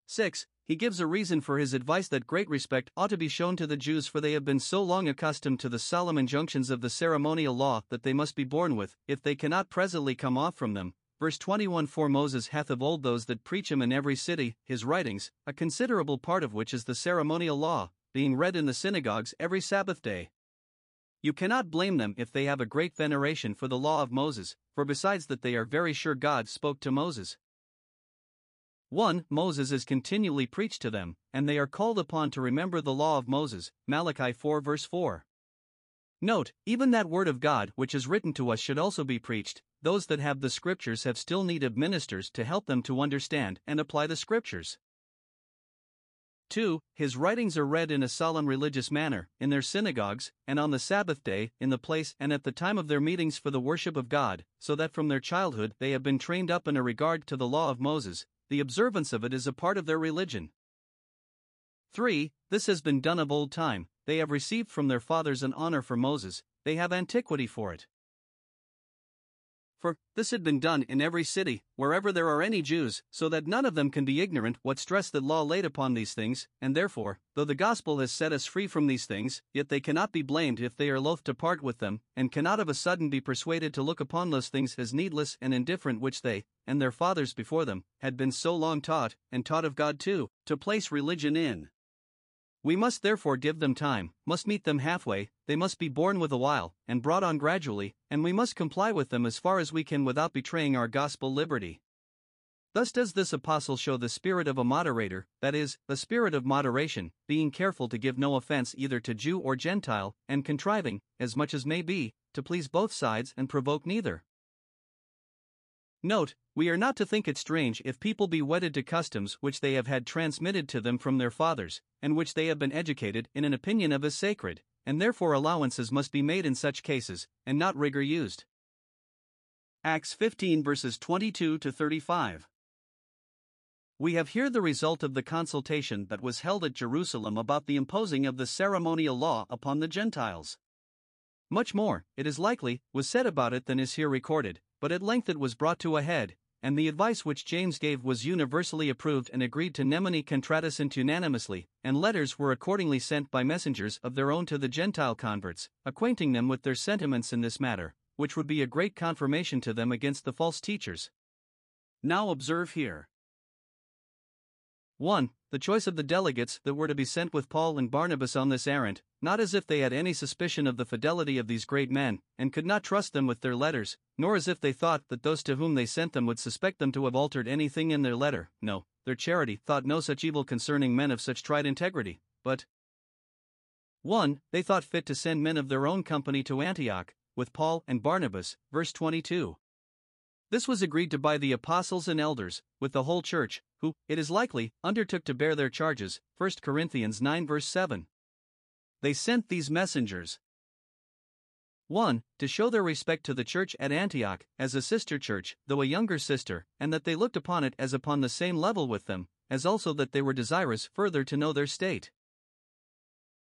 6. He gives a reason for his advice that great respect ought to be shown to the Jews, for they have been so long accustomed to the solemn injunctions of the ceremonial law that they must be borne with, if they cannot presently come off from them. Verse 21. For Moses hath of old those that preach him in every city, his writings, a considerable part of which is the ceremonial law, being read in the synagogues every Sabbath day. You cannot blame them if they have a great veneration for the law of Moses, for besides that they are very sure God spoke to Moses. 1. Moses is continually preached to them, and they are called upon to remember the law of Moses, Malachi 4 verse 4. Note, even that word of God which is written to us should also be preached. Those that have the scriptures have still need of ministers to help them to understand and apply the scriptures. 2. His writings are read in a solemn religious manner, in their synagogues, and on the Sabbath day, in the place and at the time of their meetings for the worship of God, so that from their childhood they have been trained up in a regard to the law of Moses. The observance of it is a part of their religion. 3. This has been done of old time, they have received from their fathers an honor for Moses, they have antiquity for it. For this had been done in every city, wherever there are any Jews, so that none of them can be ignorant what stress the law laid upon these things, and therefore, though the gospel has set us free from these things, yet they cannot be blamed if they are loath to part with them, and cannot of a sudden be persuaded to look upon those things as needless and indifferent which they, and their fathers before them, had been so long taught, and taught of God too, to place religion in. We must therefore give them time, must meet them halfway, they must be borne with a while, and brought on gradually, and we must comply with them as far as we can without betraying our gospel liberty. Thus does this apostle show the spirit of a moderator, that is, the spirit of moderation, being careful to give no offense either to Jew or Gentile, and contriving, as much as may be, to please both sides and provoke neither. Note, we are not to think it strange if people be wedded to customs which they have had transmitted to them from their fathers, and which they have been educated in an opinion of as sacred, and therefore allowances must be made in such cases, and not rigor used. Acts 15 verses 22 to 35. We have here the result of the consultation that was held at Jerusalem about the imposing of the ceremonial law upon the Gentiles. Much more, it is likely, was said about it than is here recorded, but at length it was brought to a head, and the advice which James gave was universally approved and agreed to nemini contradicent unanimously, and letters were accordingly sent by messengers of their own to the Gentile converts, acquainting them with their sentiments in this matter, which would be a great confirmation to them against the false teachers. Now observe here. 1. The choice of the delegates that were to be sent with Paul and Barnabas on this errand, not as if they had any suspicion of the fidelity of these great men, and could not trust them with their letters, nor as if they thought that those to whom they sent them would suspect them to have altered anything in their letter. No, their charity thought no such evil concerning men of such tried integrity, but 1. They thought fit to send men of their own company to Antioch, with Paul and Barnabas, verse 22. This was agreed to by the apostles and elders, with the whole church, who, it is likely, undertook to bear their charges, 1 Corinthians 9 verse 7. They sent these messengers. 1. To show their respect to the church at Antioch, as a sister church, though a younger sister, and that they looked upon it as upon the same level with them, as also that they were desirous further to know their state.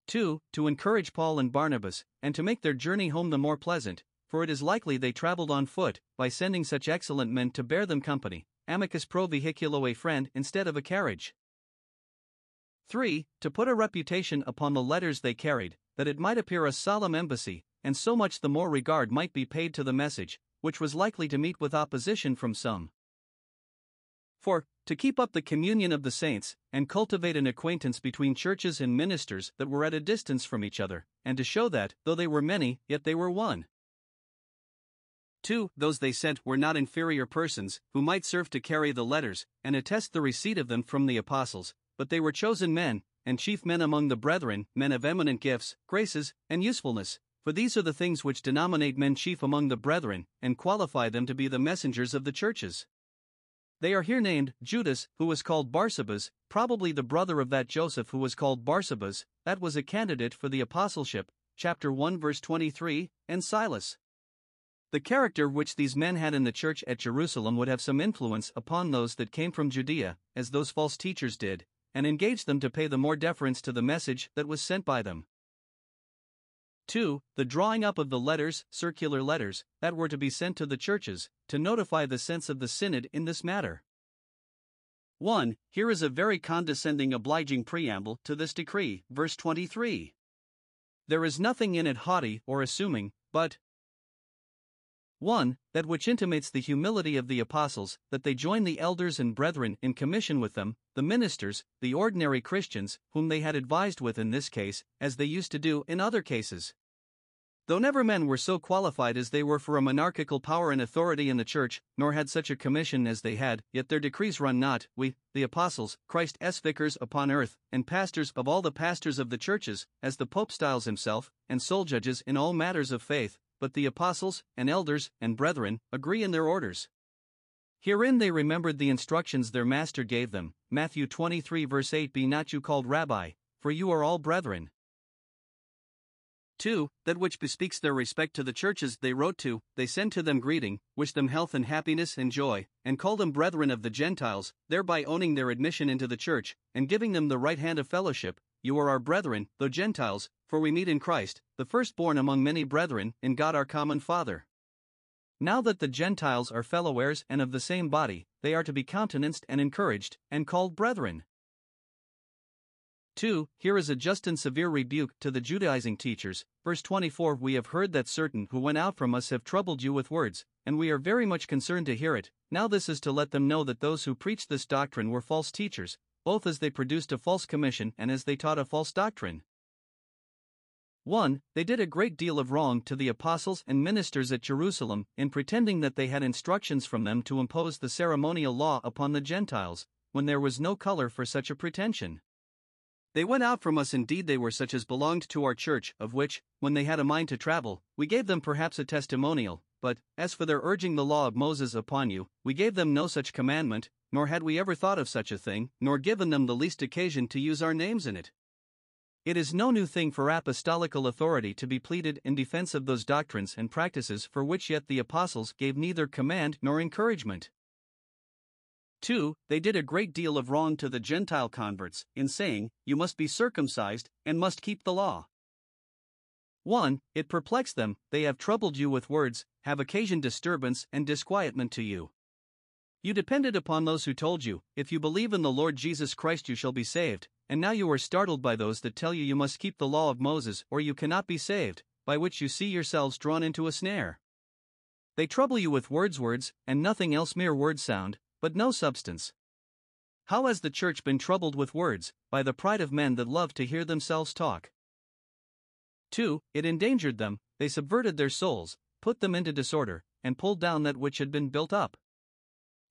2. To encourage Paul and Barnabas, and to make their journey home the more pleasant, for it is likely they traveled on foot, by sending such excellent men to bear them company, amicus pro vehiculo, a friend instead of a carriage. 3. To put a reputation upon the letters they carried, that it might appear a solemn embassy, and so much the more regard might be paid to the message, which was likely to meet with opposition from some. 4. To keep up the communion of the saints, and cultivate an acquaintance between churches and ministers that were at a distance from each other, and to show that, though they were many, yet they were one. 2. Those they sent were not inferior persons, who might serve to carry the letters, and attest the receipt of them from the apostles, but they were chosen men, and chief men among the brethren, men of eminent gifts, graces, and usefulness, for these are the things which denominate men chief among the brethren, and qualify them to be the messengers of the churches. They are here named Judas, who was called Barsabas, probably the brother of that Joseph who was called Barsabas, that was a candidate for the apostleship, chapter 1 verse 23, and Silas. The character which these men had in the church at Jerusalem would have some influence upon those that came from Judea, as those false teachers did, and engaged them to pay the more deference to the message that was sent by them. 2. The drawing up of the letters, circular letters, that were to be sent to the churches, to notify the sense of the synod in this matter. 1. Here is a very condescending, obliging preamble to this decree, verse 23. There is nothing in it haughty or assuming, but 1. That which intimates the humility of the apostles, that they join the elders and brethren in commission with them, the ministers, the ordinary Christians, whom they had advised with in this case, as they used to do in other cases. Though never men were so qualified as they were for a monarchical power and authority in the church, nor had such a commission as they had, yet their decrees run not, we, the apostles, Christ's vicars upon earth, and pastors of all the pastors of the churches, as the Pope styles himself, and sole judges in all matters of faith, but the apostles, and elders, and brethren, agree in their orders. Herein they remembered the instructions their master gave them, Matthew 23 verse 8, Be not you called Rabbi, for you are all brethren. 2. That which bespeaks their respect to the churches they wrote to, they send to them greeting, wish them health and happiness and joy, and call them brethren of the Gentiles, thereby owning their admission into the church, and giving them the right hand of fellowship. You are our brethren, though Gentiles, for we meet in Christ, the firstborn among many brethren, in God our common Father. Now that the Gentiles are fellow heirs and of the same body, they are to be countenanced and encouraged, and called brethren. 2. Here is a just and severe rebuke to the Judaizing teachers, verse 24. We have heard that certain who went out from us have troubled you with words, and we are very much concerned to hear it. Now this is to let them know that those who preached this doctrine were false teachers, both as they produced a false commission and as they taught a false doctrine. 1. They did a great deal of wrong to the apostles and ministers at Jerusalem in pretending that they had instructions from them to impose the ceremonial law upon the Gentiles, when there was no color for such a pretension. They went out from us, indeed they were such as belonged to our church, of which, when they had a mind to travel, we gave them perhaps a testimonial, but, as for their urging the law of Moses upon you, we gave them no such commandment, nor had we ever thought of such a thing, nor given them the least occasion to use our names in it. It is no new thing for apostolical authority to be pleaded in defense of those doctrines and practices for which yet the apostles gave neither command nor encouragement. 2. They did a great deal of wrong to the Gentile converts, in saying, "You must be circumcised, and must keep the law." 1. It perplexed them, "They have troubled you with words, have occasioned disturbance and disquietment to you." You depended upon those who told you, "If you believe in the Lord Jesus Christ you shall be saved," and now you are startled by those that tell you you must keep the law of Moses or you cannot be saved, by which you see yourselves drawn into a snare. They trouble you with words, and nothing else, mere word sound, but no substance. How has the church been troubled with words? By the pride of men that love to hear themselves talk. 2. It endangered them, they subverted their souls, put them into disorder, and pulled down that which had been built up.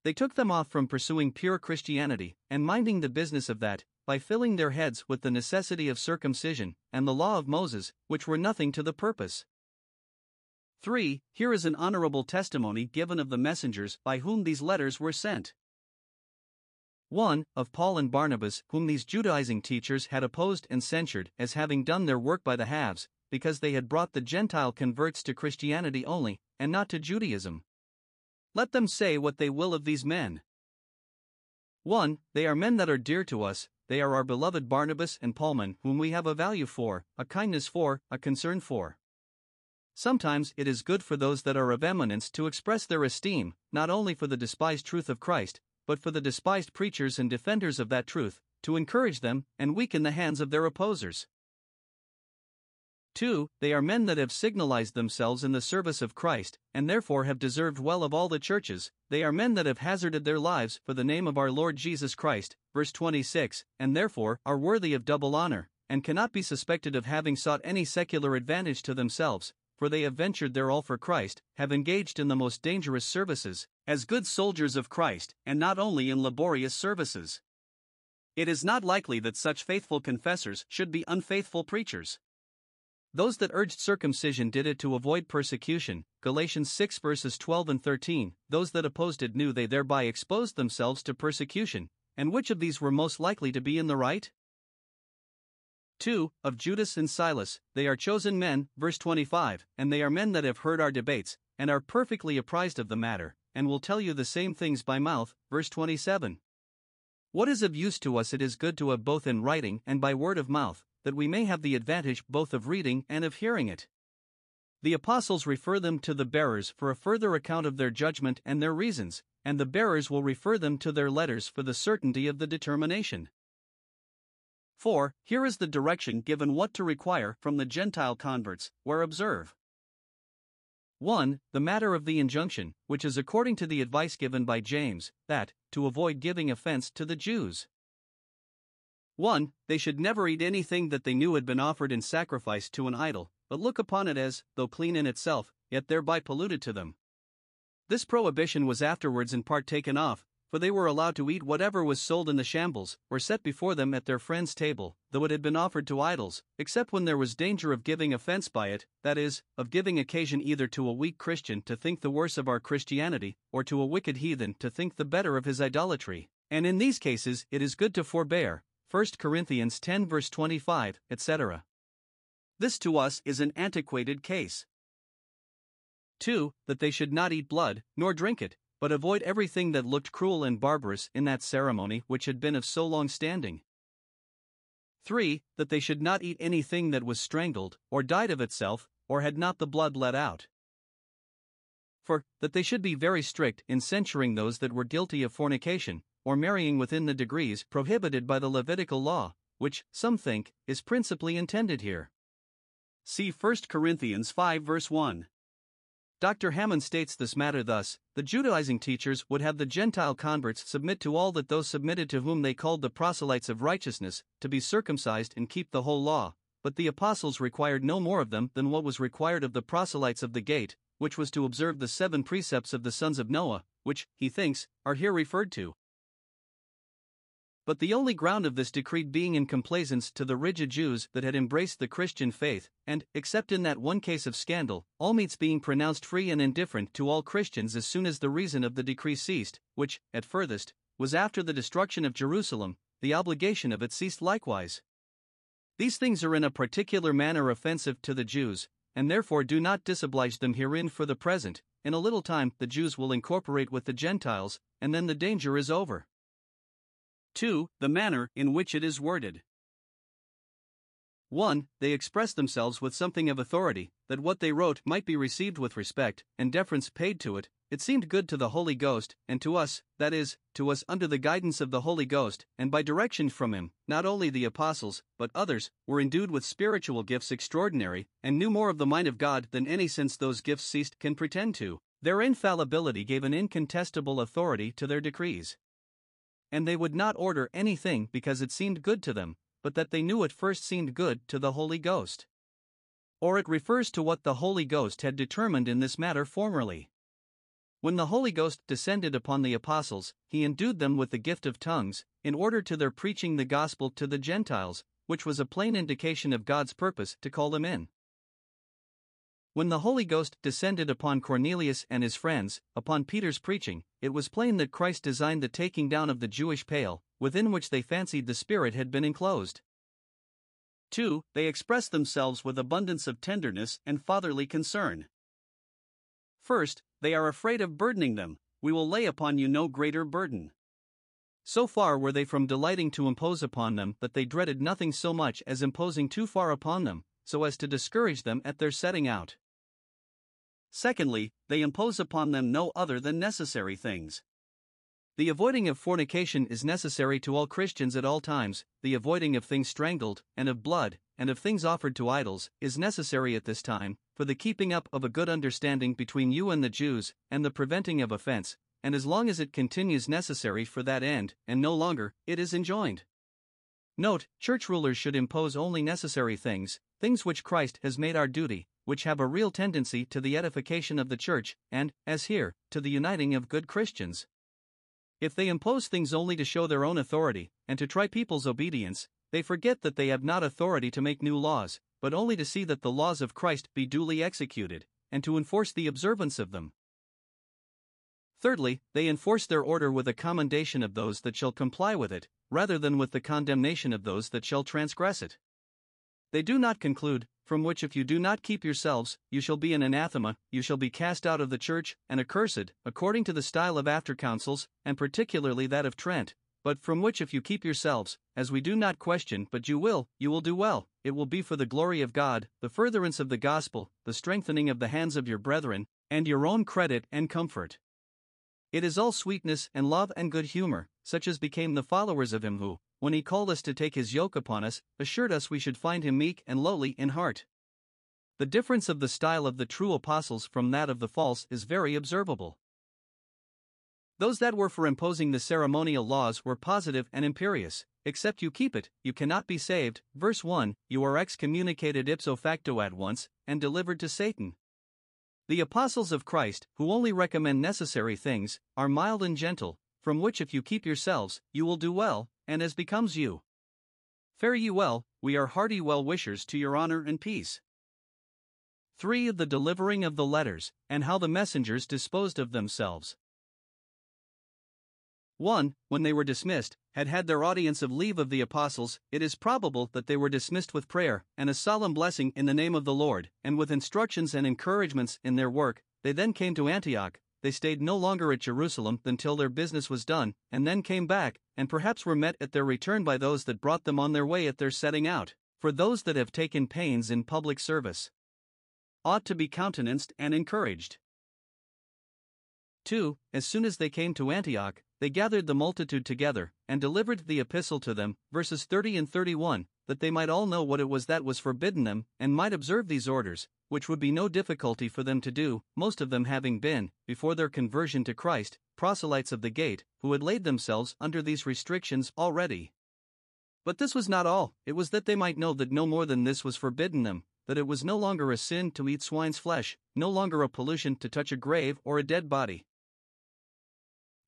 They took them off from pursuing pure Christianity, and minding the business of that, by filling their heads with the necessity of circumcision, and the law of Moses, which were nothing to the purpose. 3. Here is an honorable testimony given of the messengers by whom these letters were sent. 1. Of Paul and Barnabas, whom these Judaizing teachers had opposed and censured as having done their work by the halves, because they had brought the Gentile converts to Christianity only, and not to Judaism. Let them say what they will of these men. 1. They are men that are dear to us, they are our beloved Barnabas and Paulman, whom we have a value for, a kindness for, a concern for. Sometimes it is good for those that are of eminence to express their esteem, not only for the despised truth of Christ, but for the despised preachers and defenders of that truth, to encourage them and weaken the hands of their opposers. 2. They are men that have signalized themselves in the service of Christ, and therefore have deserved well of all the churches. They are men that have hazarded their lives for the name of our Lord Jesus Christ, verse 26, and therefore are worthy of double honor, and cannot be suspected of having sought any secular advantage to themselves, for they have ventured their all for Christ, have engaged in the most dangerous services, as good soldiers of Christ, and not only in laborious services. It is not likely that such faithful confessors should be unfaithful preachers. Those that urged circumcision did it to avoid persecution, Galatians 6 verses 12 and 13, those that opposed it knew they thereby exposed themselves to persecution, and which of these were most likely to be in the right? 2. Of Judas and Silas, they are chosen men, verse 25, and they are men that have heard our debates, and are perfectly apprised of the matter, and will tell you the same things by mouth, verse 27. What is of use to us it is good to have both in writing and by word of mouth, that we may have the advantage both of reading and of hearing it. The apostles refer them to the bearers for a further account of their judgment and their reasons, and the bearers will refer them to their letters for the certainty of the determination. 4. Here is the direction given what to require from the Gentile converts, where observe. 1. The matter of the injunction, which is according to the advice given by James, that, to avoid giving offense to the Jews. 1. They should never eat anything that they knew had been offered in sacrifice to an idol, but look upon it as, though clean in itself, yet thereby polluted to them. This prohibition was afterwards in part taken off, for they were allowed to eat whatever was sold in the shambles, or set before them at their friends' table, though it had been offered to idols, except when there was danger of giving offense by it, that is, of giving occasion either to a weak Christian to think the worse of our Christianity, or to a wicked heathen to think the better of his idolatry, and in these cases it is good to forbear. 1 Corinthians 10 verse 25, etc. This to us is an antiquated case. 2. That they should not eat blood, nor drink it, but avoid everything that looked cruel and barbarous in that ceremony which had been of so long standing. 3. That they should not eat anything that was strangled, or died of itself, or had not the blood let out. 4. That they should be very strict in censuring those that were guilty of fornication, or marrying within the degrees prohibited by the Levitical law, which, some think, is principally intended here. See 1 Corinthians 5 verse 1. Dr. Hammond states this matter thus: the Judaizing teachers would have the Gentile converts submit to all that those submitted to whom they called the proselytes of righteousness, to be circumcised and keep the whole law, but the apostles required no more of them than what was required of the proselytes of the gate, which was to observe the 7 precepts of the sons of Noah, which, he thinks, are here referred to. But the only ground of this decreed being in complaisance to the rigid Jews that had embraced the Christian faith, and, except in that one case of scandal, all meats being pronounced free and indifferent to all Christians as soon as the reason of the decree ceased, which, at furthest, was after the destruction of Jerusalem, the obligation of it ceased likewise. These things are in a particular manner offensive to the Jews, and therefore do not disoblige them herein for the present, in a little time the Jews will incorporate with the Gentiles, and then the danger is over. 2. The manner in which it is worded. 1. They expressed themselves with something of authority, that what they wrote might be received with respect and deference paid to it. It seemed good to the Holy Ghost, and to us, that is, to us under the guidance of the Holy Ghost, and by direction from him. Not only the apostles, but others, were endued with spiritual gifts extraordinary, and knew more of the mind of God than any since those gifts ceased can pretend to. Their infallibility gave an incontestable authority to their decrees. And they would not order anything because it seemed good to them, but that they knew it first seemed good to the Holy Ghost. Or it refers to what the Holy Ghost had determined in this matter formerly. When the Holy Ghost descended upon the apostles, he endued them with the gift of tongues, in order to their preaching the gospel to the Gentiles, which was a plain indication of God's purpose to call them in. When the Holy Ghost descended upon Cornelius and his friends, upon Peter's preaching, it was plain that Christ designed the taking down of the Jewish pale, within which they fancied the Spirit had been enclosed. 2. They expressed themselves with abundance of tenderness and fatherly concern. First, they are afraid of burdening them. We will lay upon you no greater burden. So far were they from delighting to impose upon them that they dreaded nothing so much as imposing too far upon them, so as to discourage them at their setting out. Secondly, they impose upon them no other than necessary things. The avoiding of fornication is necessary to all Christians at all times. The avoiding of things strangled, and of blood, and of things offered to idols, is necessary at this time, for the keeping up of a good understanding between you and the Jews, and the preventing of offense, and as long as it continues necessary for that end, and no longer, it is enjoined. Note, church rulers should impose only necessary things which Christ has made our duty, which have a real tendency to the edification of the church, and, as here, to the uniting of good Christians. If they impose things only to show their own authority, and to try people's obedience, they forget that they have not authority to make new laws, but only to see that the laws of Christ be duly executed, and to enforce the observance of them. Thirdly, they enforce their order with a commendation of those that shall comply with it, rather than with the condemnation of those that shall transgress it. They do not conclude, from which if you do not keep yourselves, you shall be an anathema, you shall be cast out of the church, and accursed, according to the style of after councils, and particularly that of Trent, but from which if you keep yourselves, as we do not question but you will do well, it will be for the glory of God, the furtherance of the gospel, the strengthening of the hands of your brethren, and your own credit and comfort. It is all sweetness and love and good humor, such as became the followers of him who, when he called us to take his yoke upon us, assured us we should find him meek and lowly in heart. The difference of the style of the true apostles from that of the false is very observable. Those that were for imposing the ceremonial laws were positive and imperious. Except you keep it, you cannot be saved. Verse 1, you are excommunicated ipso facto at once, and delivered to Satan. The apostles of Christ, who only recommend necessary things, are mild and gentle, from which if you keep yourselves, you will do well, and as becomes you. Fare ye well, we are hearty well-wishers to your honor and peace. 3. The delivering of the letters, and how the messengers disposed of themselves. 1. When they were dismissed, had their audience of leave of the apostles, it is probable that they were dismissed with prayer, and a solemn blessing in the name of the Lord, and with instructions and encouragements in their work. They then came to Antioch. They stayed no longer at Jerusalem than till their business was done, and then came back, and perhaps were met at their return by those that brought them on their way at their setting out, for those that have taken pains in public service ought to be countenanced and encouraged. 2. As soon as they came to Antioch, they gathered the multitude together, and delivered the epistle to them, verses 30 and 31, that they might all know what it was that was forbidden them, and might observe these orders, which would be no difficulty for them to do, most of them having been, before their conversion to Christ, proselytes of the gate, who had laid themselves under these restrictions already. But this was not all. It was that they might know that no more than this was forbidden them, that it was no longer a sin to eat swine's flesh, no longer a pollution to touch a grave or a dead body.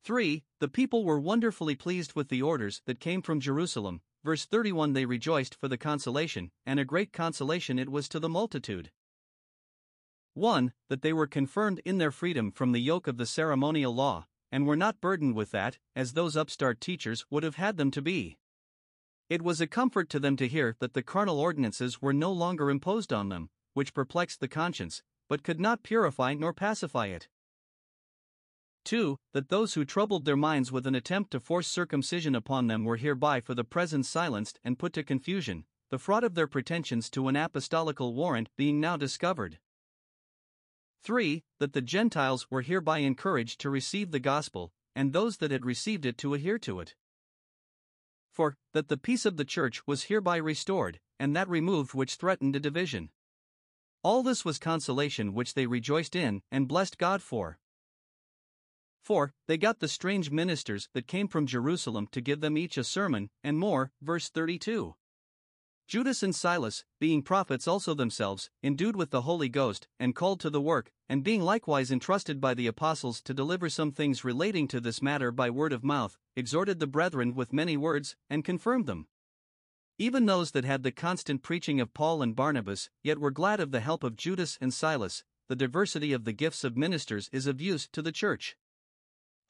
3. The people were wonderfully pleased with the orders that came from Jerusalem. Verse 31, they rejoiced for the consolation, and a great consolation it was to the multitude. 1. That they were confirmed in their freedom from the yoke of the ceremonial law, and were not burdened with that, as those upstart teachers would have had them to be. It was a comfort to them to hear that the carnal ordinances were no longer imposed on them, which perplexed the conscience, but could not purify nor pacify it. 2. That those who troubled their minds with an attempt to force circumcision upon them were hereby for the present silenced and put to confusion, the fraud of their pretensions to an apostolical warrant being now discovered. 3. That the Gentiles were hereby encouraged to receive the gospel, and those that had received it to adhere to it. 4. That the peace of the church was hereby restored, and that removed which threatened a division. All this was consolation which they rejoiced in and blessed God for. 4. They got the strange ministers that came from Jerusalem to give them each a sermon, and more, verse 32. Judas and Silas, being prophets also themselves, endued with the Holy Ghost, and called to the work, and being likewise entrusted by the apostles to deliver some things relating to this matter by word of mouth, exhorted the brethren with many words, and confirmed them. Even those that had the constant preaching of Paul and Barnabas, yet were glad of the help of Judas and Silas. The diversity of the gifts of ministers is of use to the church.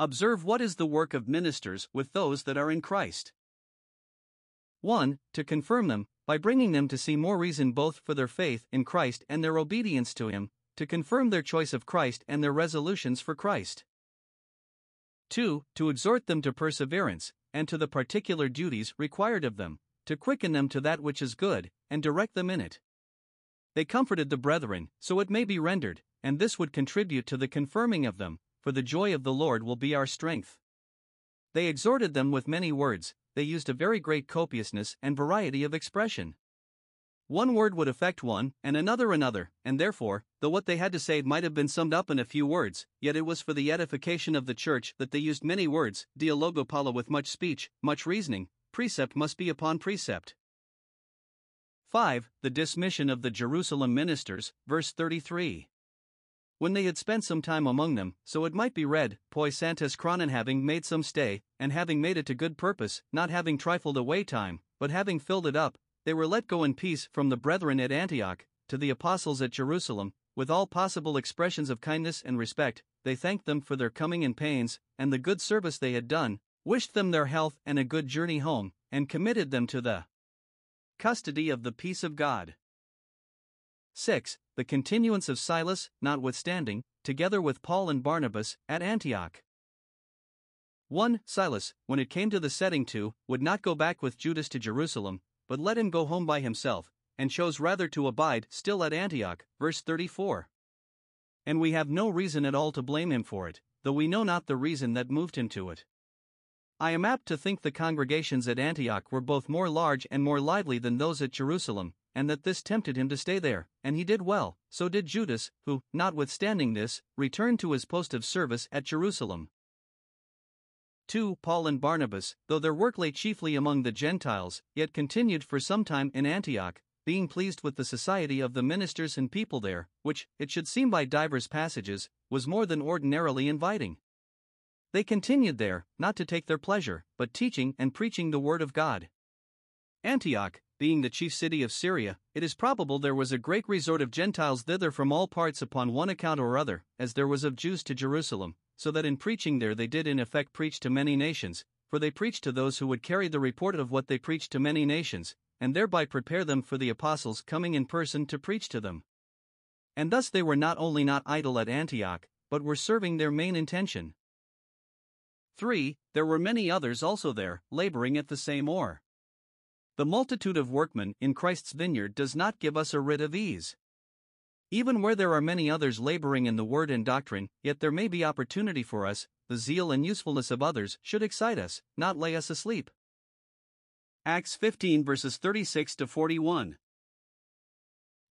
Observe what is the work of ministers with those that are in Christ. 1. To confirm them, by bringing them to see more reason both for their faith in Christ and their obedience to Him, to confirm their choice of Christ and their resolutions for Christ. 2. To exhort them to perseverance, and to the particular duties required of them, to quicken them to that which is good, and direct them in it. They comforted the brethren, so it may be rendered, and this would contribute to the confirming of them, for the joy of the Lord will be our strength. They exhorted them with many words. They used a very great copiousness and variety of expression. One word would affect one, and another, and therefore, though what they had to say might have been summed up in a few words, yet it was for the edification of the church that they used many words, dialogopola, with much speech, much reasoning. Precept must be upon precept. 5. The dismission of the Jerusalem ministers, verse 33. When they had spent some time among them, so it might be read, Poisantis chronon, having made some stay, and having made it to good purpose, not having trifled away time, but having filled it up, they were let go in peace from the brethren at Antioch, to the apostles at Jerusalem, with all possible expressions of kindness and respect. They thanked them for their coming and pains, and the good service they had done, wished them their health and a good journey home, and committed them to the custody of the peace of God. 6. The continuance of Silas, notwithstanding, together with Paul and Barnabas, at Antioch. 1. Silas, when it came to the setting to, would not go back with Judas to Jerusalem, but let him go home by himself, and chose rather to abide still at Antioch, verse 34. And we have no reason at all to blame him for it, though we know not the reason that moved him to it. I am apt to think the congregations at Antioch were both more large and more lively than those at Jerusalem, and that this tempted him to stay there, and he did well. So did Judas, who, notwithstanding this, returned to his post of service at Jerusalem. 2. Paul and Barnabas, though their work lay chiefly among the Gentiles, yet continued for some time in Antioch, being pleased with the society of the ministers and people there, which, it should seem by divers passages, was more than ordinarily inviting. They continued there, not to take their pleasure, but teaching and preaching the word of God. Antioch being the chief city of Syria, it is probable there was a great resort of Gentiles thither from all parts upon one account or other, as there was of Jews to Jerusalem, so that in preaching there they did in effect preach to many nations, for they preached to those who would carry the report of what they preached to many nations, and thereby prepare them for the apostles coming in person to preach to them. And thus they were not only not idle at Antioch, but were serving their main intention. 3. There were many others also there, laboring at the same oar. The multitude of workmen in Christ's vineyard does not give us a writ of ease. Even where there are many others laboring in the word and doctrine, yet there may be opportunity for us. The zeal and usefulness of others should excite us, not lay us asleep. Acts 15 verses 36 to 41.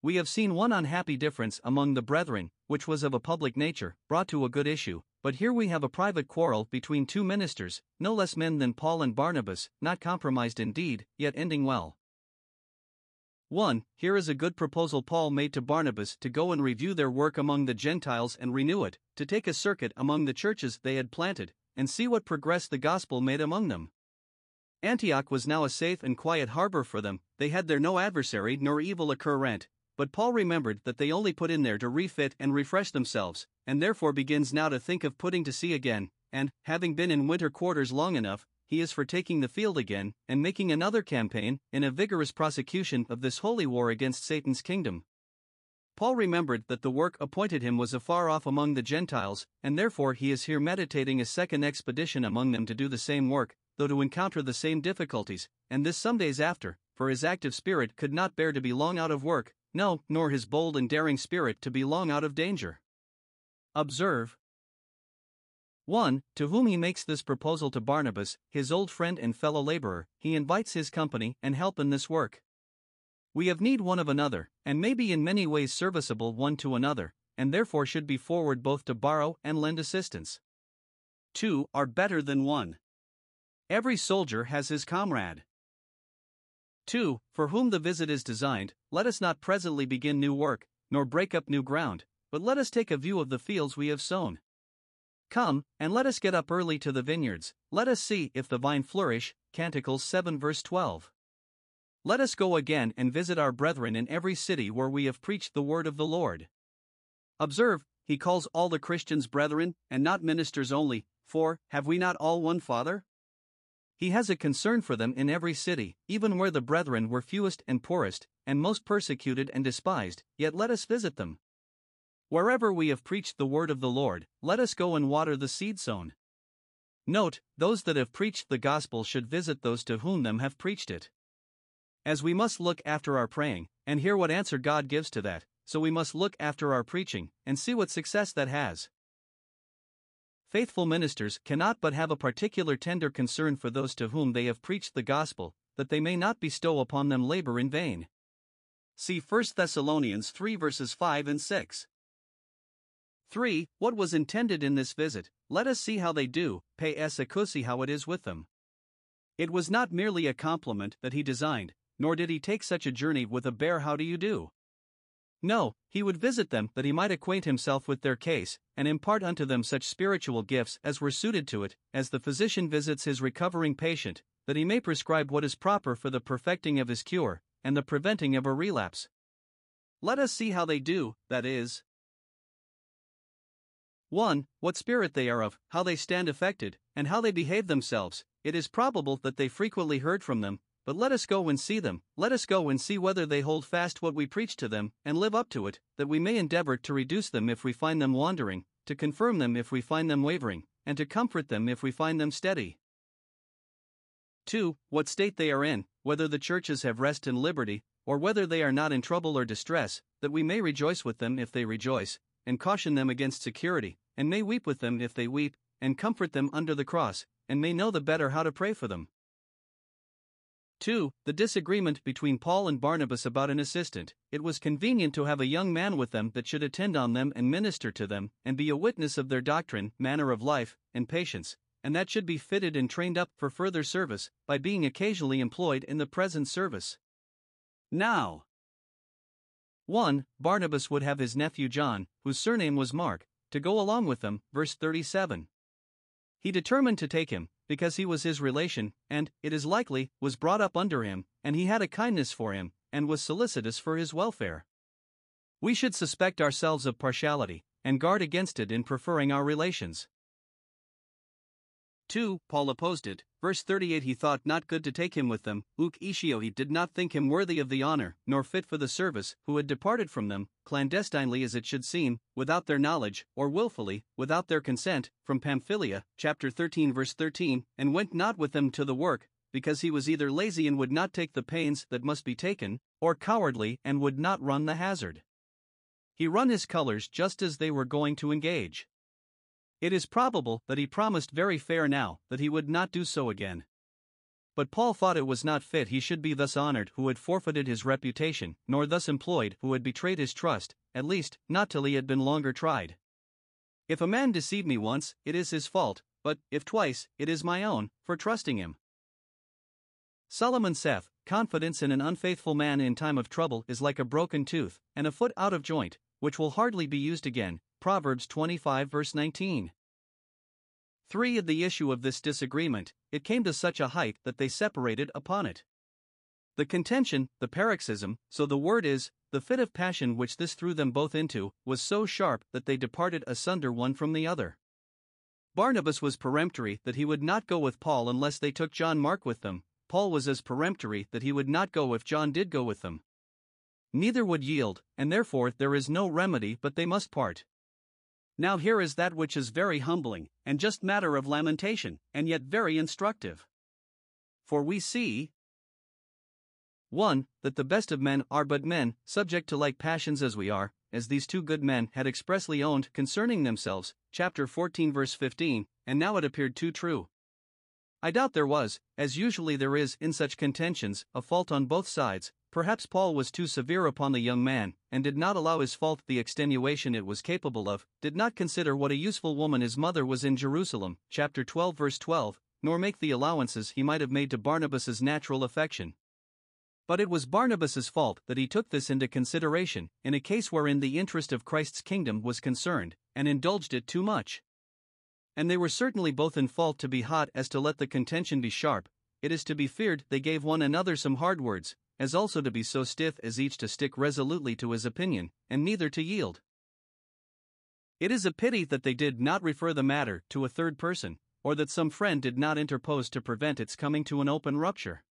We have seen one unhappy difference among the brethren, which was of a public nature, brought to a good issue, but here we have a private quarrel between two ministers, no less men than Paul and Barnabas, not compromised indeed, yet ending well. 1. Here is a good proposal Paul made to Barnabas to go and review their work among the Gentiles and renew it, to take a circuit among the churches they had planted, and see what progress the gospel made among them. Antioch was now a safe and quiet harbor for them. They had there no adversary nor evil occurrent. But Paul remembered that they only put in there to refit and refresh themselves, and therefore begins now to think of putting to sea again, and, having been in winter quarters long enough, he is for taking the field again, and making another campaign, in a vigorous prosecution of this holy war against Satan's kingdom. Paul remembered that the work appointed him was afar off among the Gentiles, and therefore he is here meditating a second expedition among them to do the same work, though to encounter the same difficulties, and this some days after, for his active spirit could not bear to be long out of work, no, nor his bold and daring spirit to be long out of danger. Observe. 1. To whom he makes this proposal to Barnabas, his old friend and fellow laborer, he invites his company and help in this work. We have need one of another, and may be in many ways serviceable one to another, and therefore should be forward both to borrow and lend assistance. 2 are better than one. Every soldier has his comrade. 2. For whom the visit is designed, let us not presently begin new work, nor break up new ground, but let us take a view of the fields we have sown. Come, and let us get up early to the vineyards, let us see if the vine flourish, Canticles 7 verse 12. Let us go again and visit our brethren in every city where we have preached the word of the Lord. Observe, he calls all the Christians brethren, and not ministers only, for, have we not all one Father? He has a concern for them in every city, even where the brethren were fewest and poorest, and most persecuted and despised, yet let us visit them. Wherever we have preached the word of the Lord, let us go and water the seed sown. Note, those that have preached the gospel should visit those to whom them have preached it. As we must look after our praying, and hear what answer God gives to that, so we must look after our preaching, and see what success that has. Faithful ministers cannot but have a particular tender concern for those to whom they have preached the gospel, that they may not bestow upon them labor in vain. See 1 Thessalonians 3 verses 5 and 6. 3. What was intended in this visit, let us see how they do, paes acousi how it is with them. It was not merely a compliment that he designed, nor did he take such a journey with a bare how do you do. No, he would visit them that he might acquaint himself with their case, and impart unto them such spiritual gifts as were suited to it, as the physician visits his recovering patient, that he may prescribe what is proper for the perfecting of his cure, and the preventing of a relapse. Let us see how they do, that is. 1. What spirit they are of, how they stand affected, and how they behave themselves. It is probable that they frequently heard from them, but let us go and see them, let us go and see whether they hold fast what we preach to them, and live up to it, that we may endeavor to reduce them if we find them wandering, to confirm them if we find them wavering, and to comfort them if we find them steady. 2. What state they are in, whether the churches have rest and liberty, or whether they are not in trouble or distress, that we may rejoice with them if they rejoice, and caution them against security, and may weep with them if they weep, and comfort them under the cross, and may know the better how to pray for them. 2. The disagreement between Paul and Barnabas about an assistant, it was convenient to have a young man with them that should attend on them and minister to them, and be a witness of their doctrine, manner of life, and patience, and that should be fitted and trained up for further service, by being occasionally employed in the present service. Now. 1. Barnabas would have his nephew John, whose surname was Mark, to go along with them, verse 37. He determined to take him, because he was his relation, and, it is likely, was brought up under him, and he had a kindness for him, and was solicitous for his welfare. We should suspect ourselves of partiality, and guard against it in preferring our relations. 2. Paul opposed it, verse 38. He thought not good to take him with them, uk ishio. He did not think him worthy of the honor, nor fit for the service, who had departed from them, clandestinely as it should seem, without their knowledge, or willfully, without their consent, from Pamphylia, chapter 13 verse 13, and went not with them to the work, because he was either lazy and would not take the pains that must be taken, or cowardly and would not run the hazard. He run his colors just as they were going to engage. It is probable that he promised very fair now that he would not do so again. But Paul thought it was not fit he should be thus honored who had forfeited his reputation, nor thus employed who had betrayed his trust, at least, not till he had been longer tried. If a man deceive me once, it is his fault, but, if twice, it is my own, for trusting him. Solomon saith, confidence in an unfaithful man in time of trouble is like a broken tooth, and a foot out of joint, which will hardly be used again. Proverbs 25 verse 19. 3. At the issue of this disagreement, it came to such a height that they separated upon it. The contention, the paroxysm, so the word is, the fit of passion which this threw them both into, was so sharp that they departed asunder one from the other. Barnabas was peremptory that he would not go with Paul unless they took John Mark with them. Paul was as peremptory that he would not go if John did go with them. neither would yield, and therefore there is no remedy but they must part. Now here is that which is very humbling, and just matter of lamentation, and yet very instructive. For we see, 1. That the best of men are but men, subject to like passions as we are, as these two good men had expressly owned concerning themselves, chapter 14 verse 15, and now it appeared too true. I doubt there was, as usually there is in such contentions, a fault on both sides. Perhaps Paul was too severe upon the young man, and did not allow his fault the extenuation it was capable of, did not consider what a useful woman his mother was in Jerusalem, chapter 12 verse 12, nor make the allowances he might have made to Barnabas's natural affection. But it was Barnabas's fault that he took this into consideration, in a case wherein the interest of Christ's kingdom was concerned, and indulged it too much. And they were certainly both in fault to be hot as to let the contention be sharp. It is to be feared they gave one another some hard words, as also to be so stiff as each to stick resolutely to his opinion, and neither to yield. It is a pity that they did not refer the matter to a third person, or that some friend did not interpose to prevent its coming to an open rupture.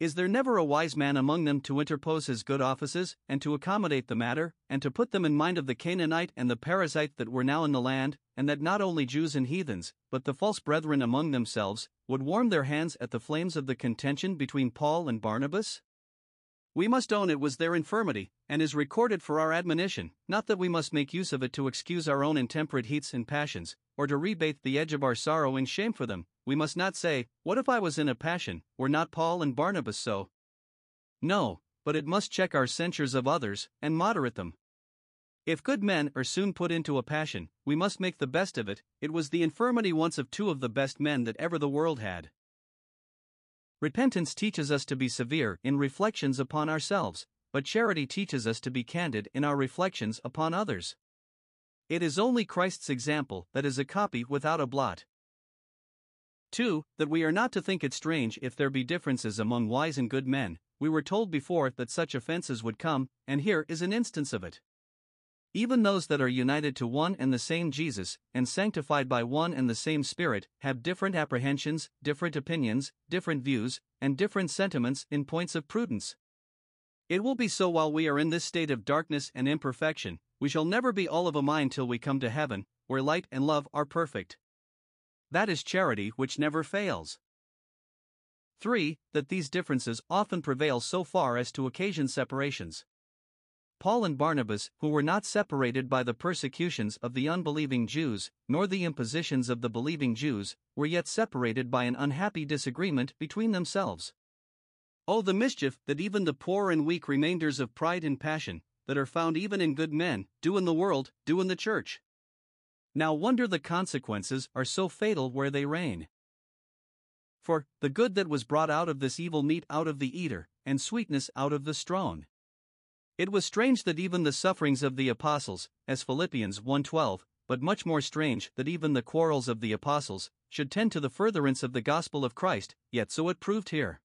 Is there never a wise man among them to interpose his good offices, and to accommodate the matter, and to put them in mind of the Canaanite and the Perizzite that were now in the land, and that not only Jews and heathens, but the false brethren among themselves, would warm their hands at the flames of the contention between Paul and Barnabas? We must own it was their infirmity, and is recorded for our admonition, not that we must make use of it to excuse our own intemperate heats and passions, or to rebate the edge of our sorrow in shame for them. We must not say, "What if I was in a passion, were not Paul and Barnabas so?" No, but it must check our censures of others, and moderate them. If good men are soon put into a passion, we must make the best of it. It was the infirmity once of two of the best men that ever the world had. Repentance teaches us to be severe in reflections upon ourselves, but charity teaches us to be candid in our reflections upon others. It is only Christ's example that is a copy without a blot. 2. That we are not to think it strange if there be differences among wise and good men. We were told before that such offenses would come, and here is an instance of it. Even those that are united to one and the same Jesus, and sanctified by one and the same Spirit, have different apprehensions, different opinions, different views, and different sentiments in points of prudence. It will be so while we are in this state of darkness and imperfection. We shall never be all of a mind till we come to heaven, where light and love are perfect. That is charity which never fails. 3. That these differences often prevail so far as to occasion separations. Paul and Barnabas, who were not separated by the persecutions of the unbelieving Jews, nor the impositions of the believing Jews, were yet separated by an unhappy disagreement between themselves. Oh, the mischief that even the poor and weak remainders of pride and passion, that are found even in good men, do in the world, do in the church! Now wonder the consequences are so fatal where they reign. For, the good that was brought out of this evil meat out of the eater, and sweetness out of the strong. It was strange that even the sufferings of the apostles, as Philippians 1:12, but much more strange that even the quarrels of the apostles, should tend to the furtherance of the gospel of Christ, yet so it proved here.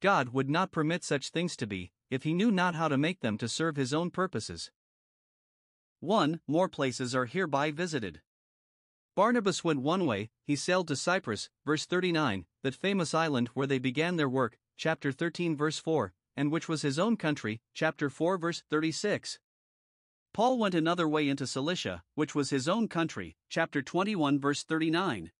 God would not permit such things to be, if he knew not how to make them to serve his own purposes. 1. More places are hereby visited. Barnabas went one way, he sailed to Cyprus, verse 39, that famous island where they began their work, chapter 13 verse 4, and which was his own country, chapter 4 verse 36. Paul went another way into Cilicia, which was his own country, chapter 21 verse 39.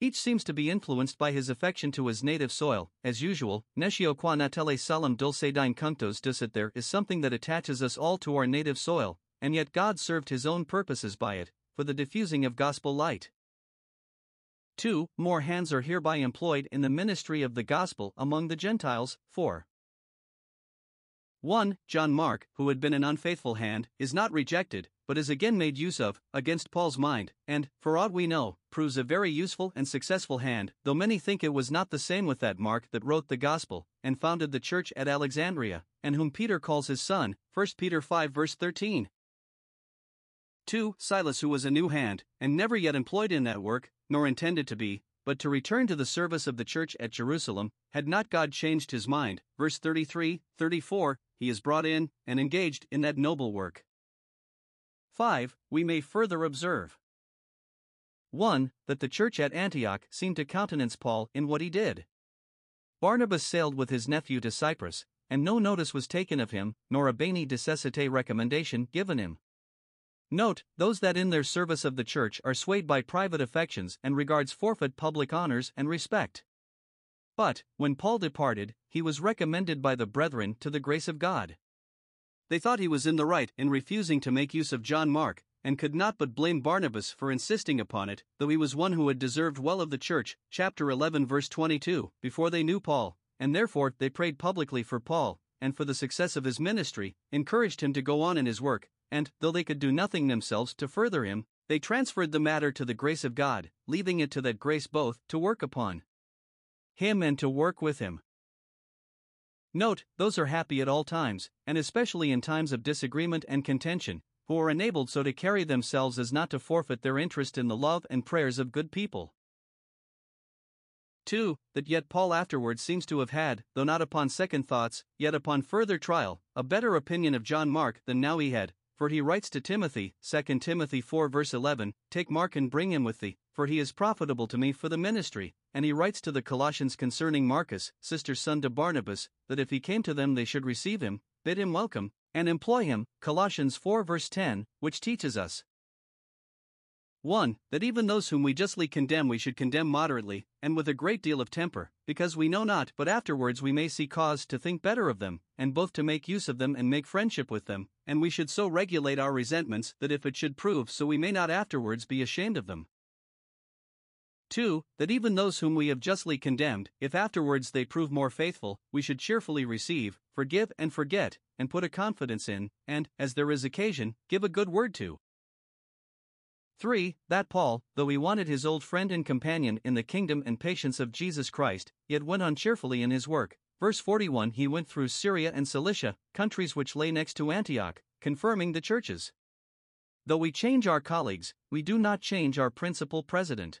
Each seems to be influenced by his affection to his native soil, as usual. Nescio qua natale salem dulce dine cunctos dusit. There is something that attaches us all to our native soil, and yet God served his own purposes by it, for the diffusing of gospel light. 2. More hands are hereby employed in the ministry of the gospel among the Gentiles. 4. 1. John Mark, who had been an unfaithful hand, is not rejected, but is again made use of, against Paul's mind, and, for aught we know, proves a very useful and successful hand, though many think it was not the same with that Mark that wrote the gospel, and founded the church at Alexandria, and whom Peter calls his son, 1 Peter 5 verse 13. 2. Silas, who was a new hand, and never yet employed in that work, nor intended to be, but to return to the service of the church at Jerusalem, had not God changed his mind, verse 33, 34, he is brought in, and engaged in that noble work. 5. We may further observe. 1. That the church at Antioch seemed to countenance Paul in what he did. Barnabas sailed with his nephew to Cyprus, and no notice was taken of him, nor a bene necessitate recommendation given him. Note, those that in their service of the church are swayed by private affections and regards forfeit public honors and respect. But, when Paul departed, he was recommended by the brethren to the grace of God. They thought he was in the right in refusing to make use of John Mark, and could not but blame Barnabas for insisting upon it, though he was one who had deserved well of the church, chapter 11 verse 22, before they knew Paul, and therefore they prayed publicly for Paul, and for the success of his ministry, encouraged him to go on in his work, and, though they could do nothing themselves to further him, they transferred the matter to the grace of God, leaving it to that grace both to work upon him and to work with him. Note, those are happy at all times, and especially in times of disagreement and contention, who are enabled so to carry themselves as not to forfeit their interest in the love and prayers of good people. 2. That yet Paul afterwards seems to have had, though not upon second thoughts, yet upon further trial, a better opinion of John Mark than now he had, for he writes to Timothy, 2 Timothy 4 verse 11, "Take Mark and bring him with thee, for he is profitable to me for the ministry," and he writes to the Colossians concerning Marcus, sister's son to Barnabas, that if he came to them they should receive him, bid him welcome, and employ him, Colossians 4 verse 10, which teaches us 1. That even those whom we justly condemn we should condemn moderately, and with a great deal of temper, because we know not but afterwards we may see cause to think better of them, and both to make use of them and make friendship with them, and we should so regulate our resentments that if it should prove so we may not afterwards be ashamed of them. 2. That even those whom we have justly condemned, if afterwards they prove more faithful, we should cheerfully receive, forgive and forget, and put a confidence in, and, as there is occasion, give a good word to. 3. That Paul, though he wanted his old friend and companion in the kingdom and patience of Jesus Christ, yet went on cheerfully in his work. Verse 41. He went through Syria and Cilicia, countries which lay next to Antioch, confirming the churches. Though we change our colleagues, we do not change our principal president.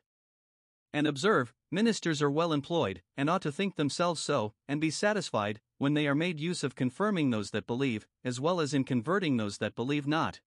And observe, ministers are well employed, and ought to think themselves so, and be satisfied, when they are made use of confirming those that believe, as well as in converting those that believe not.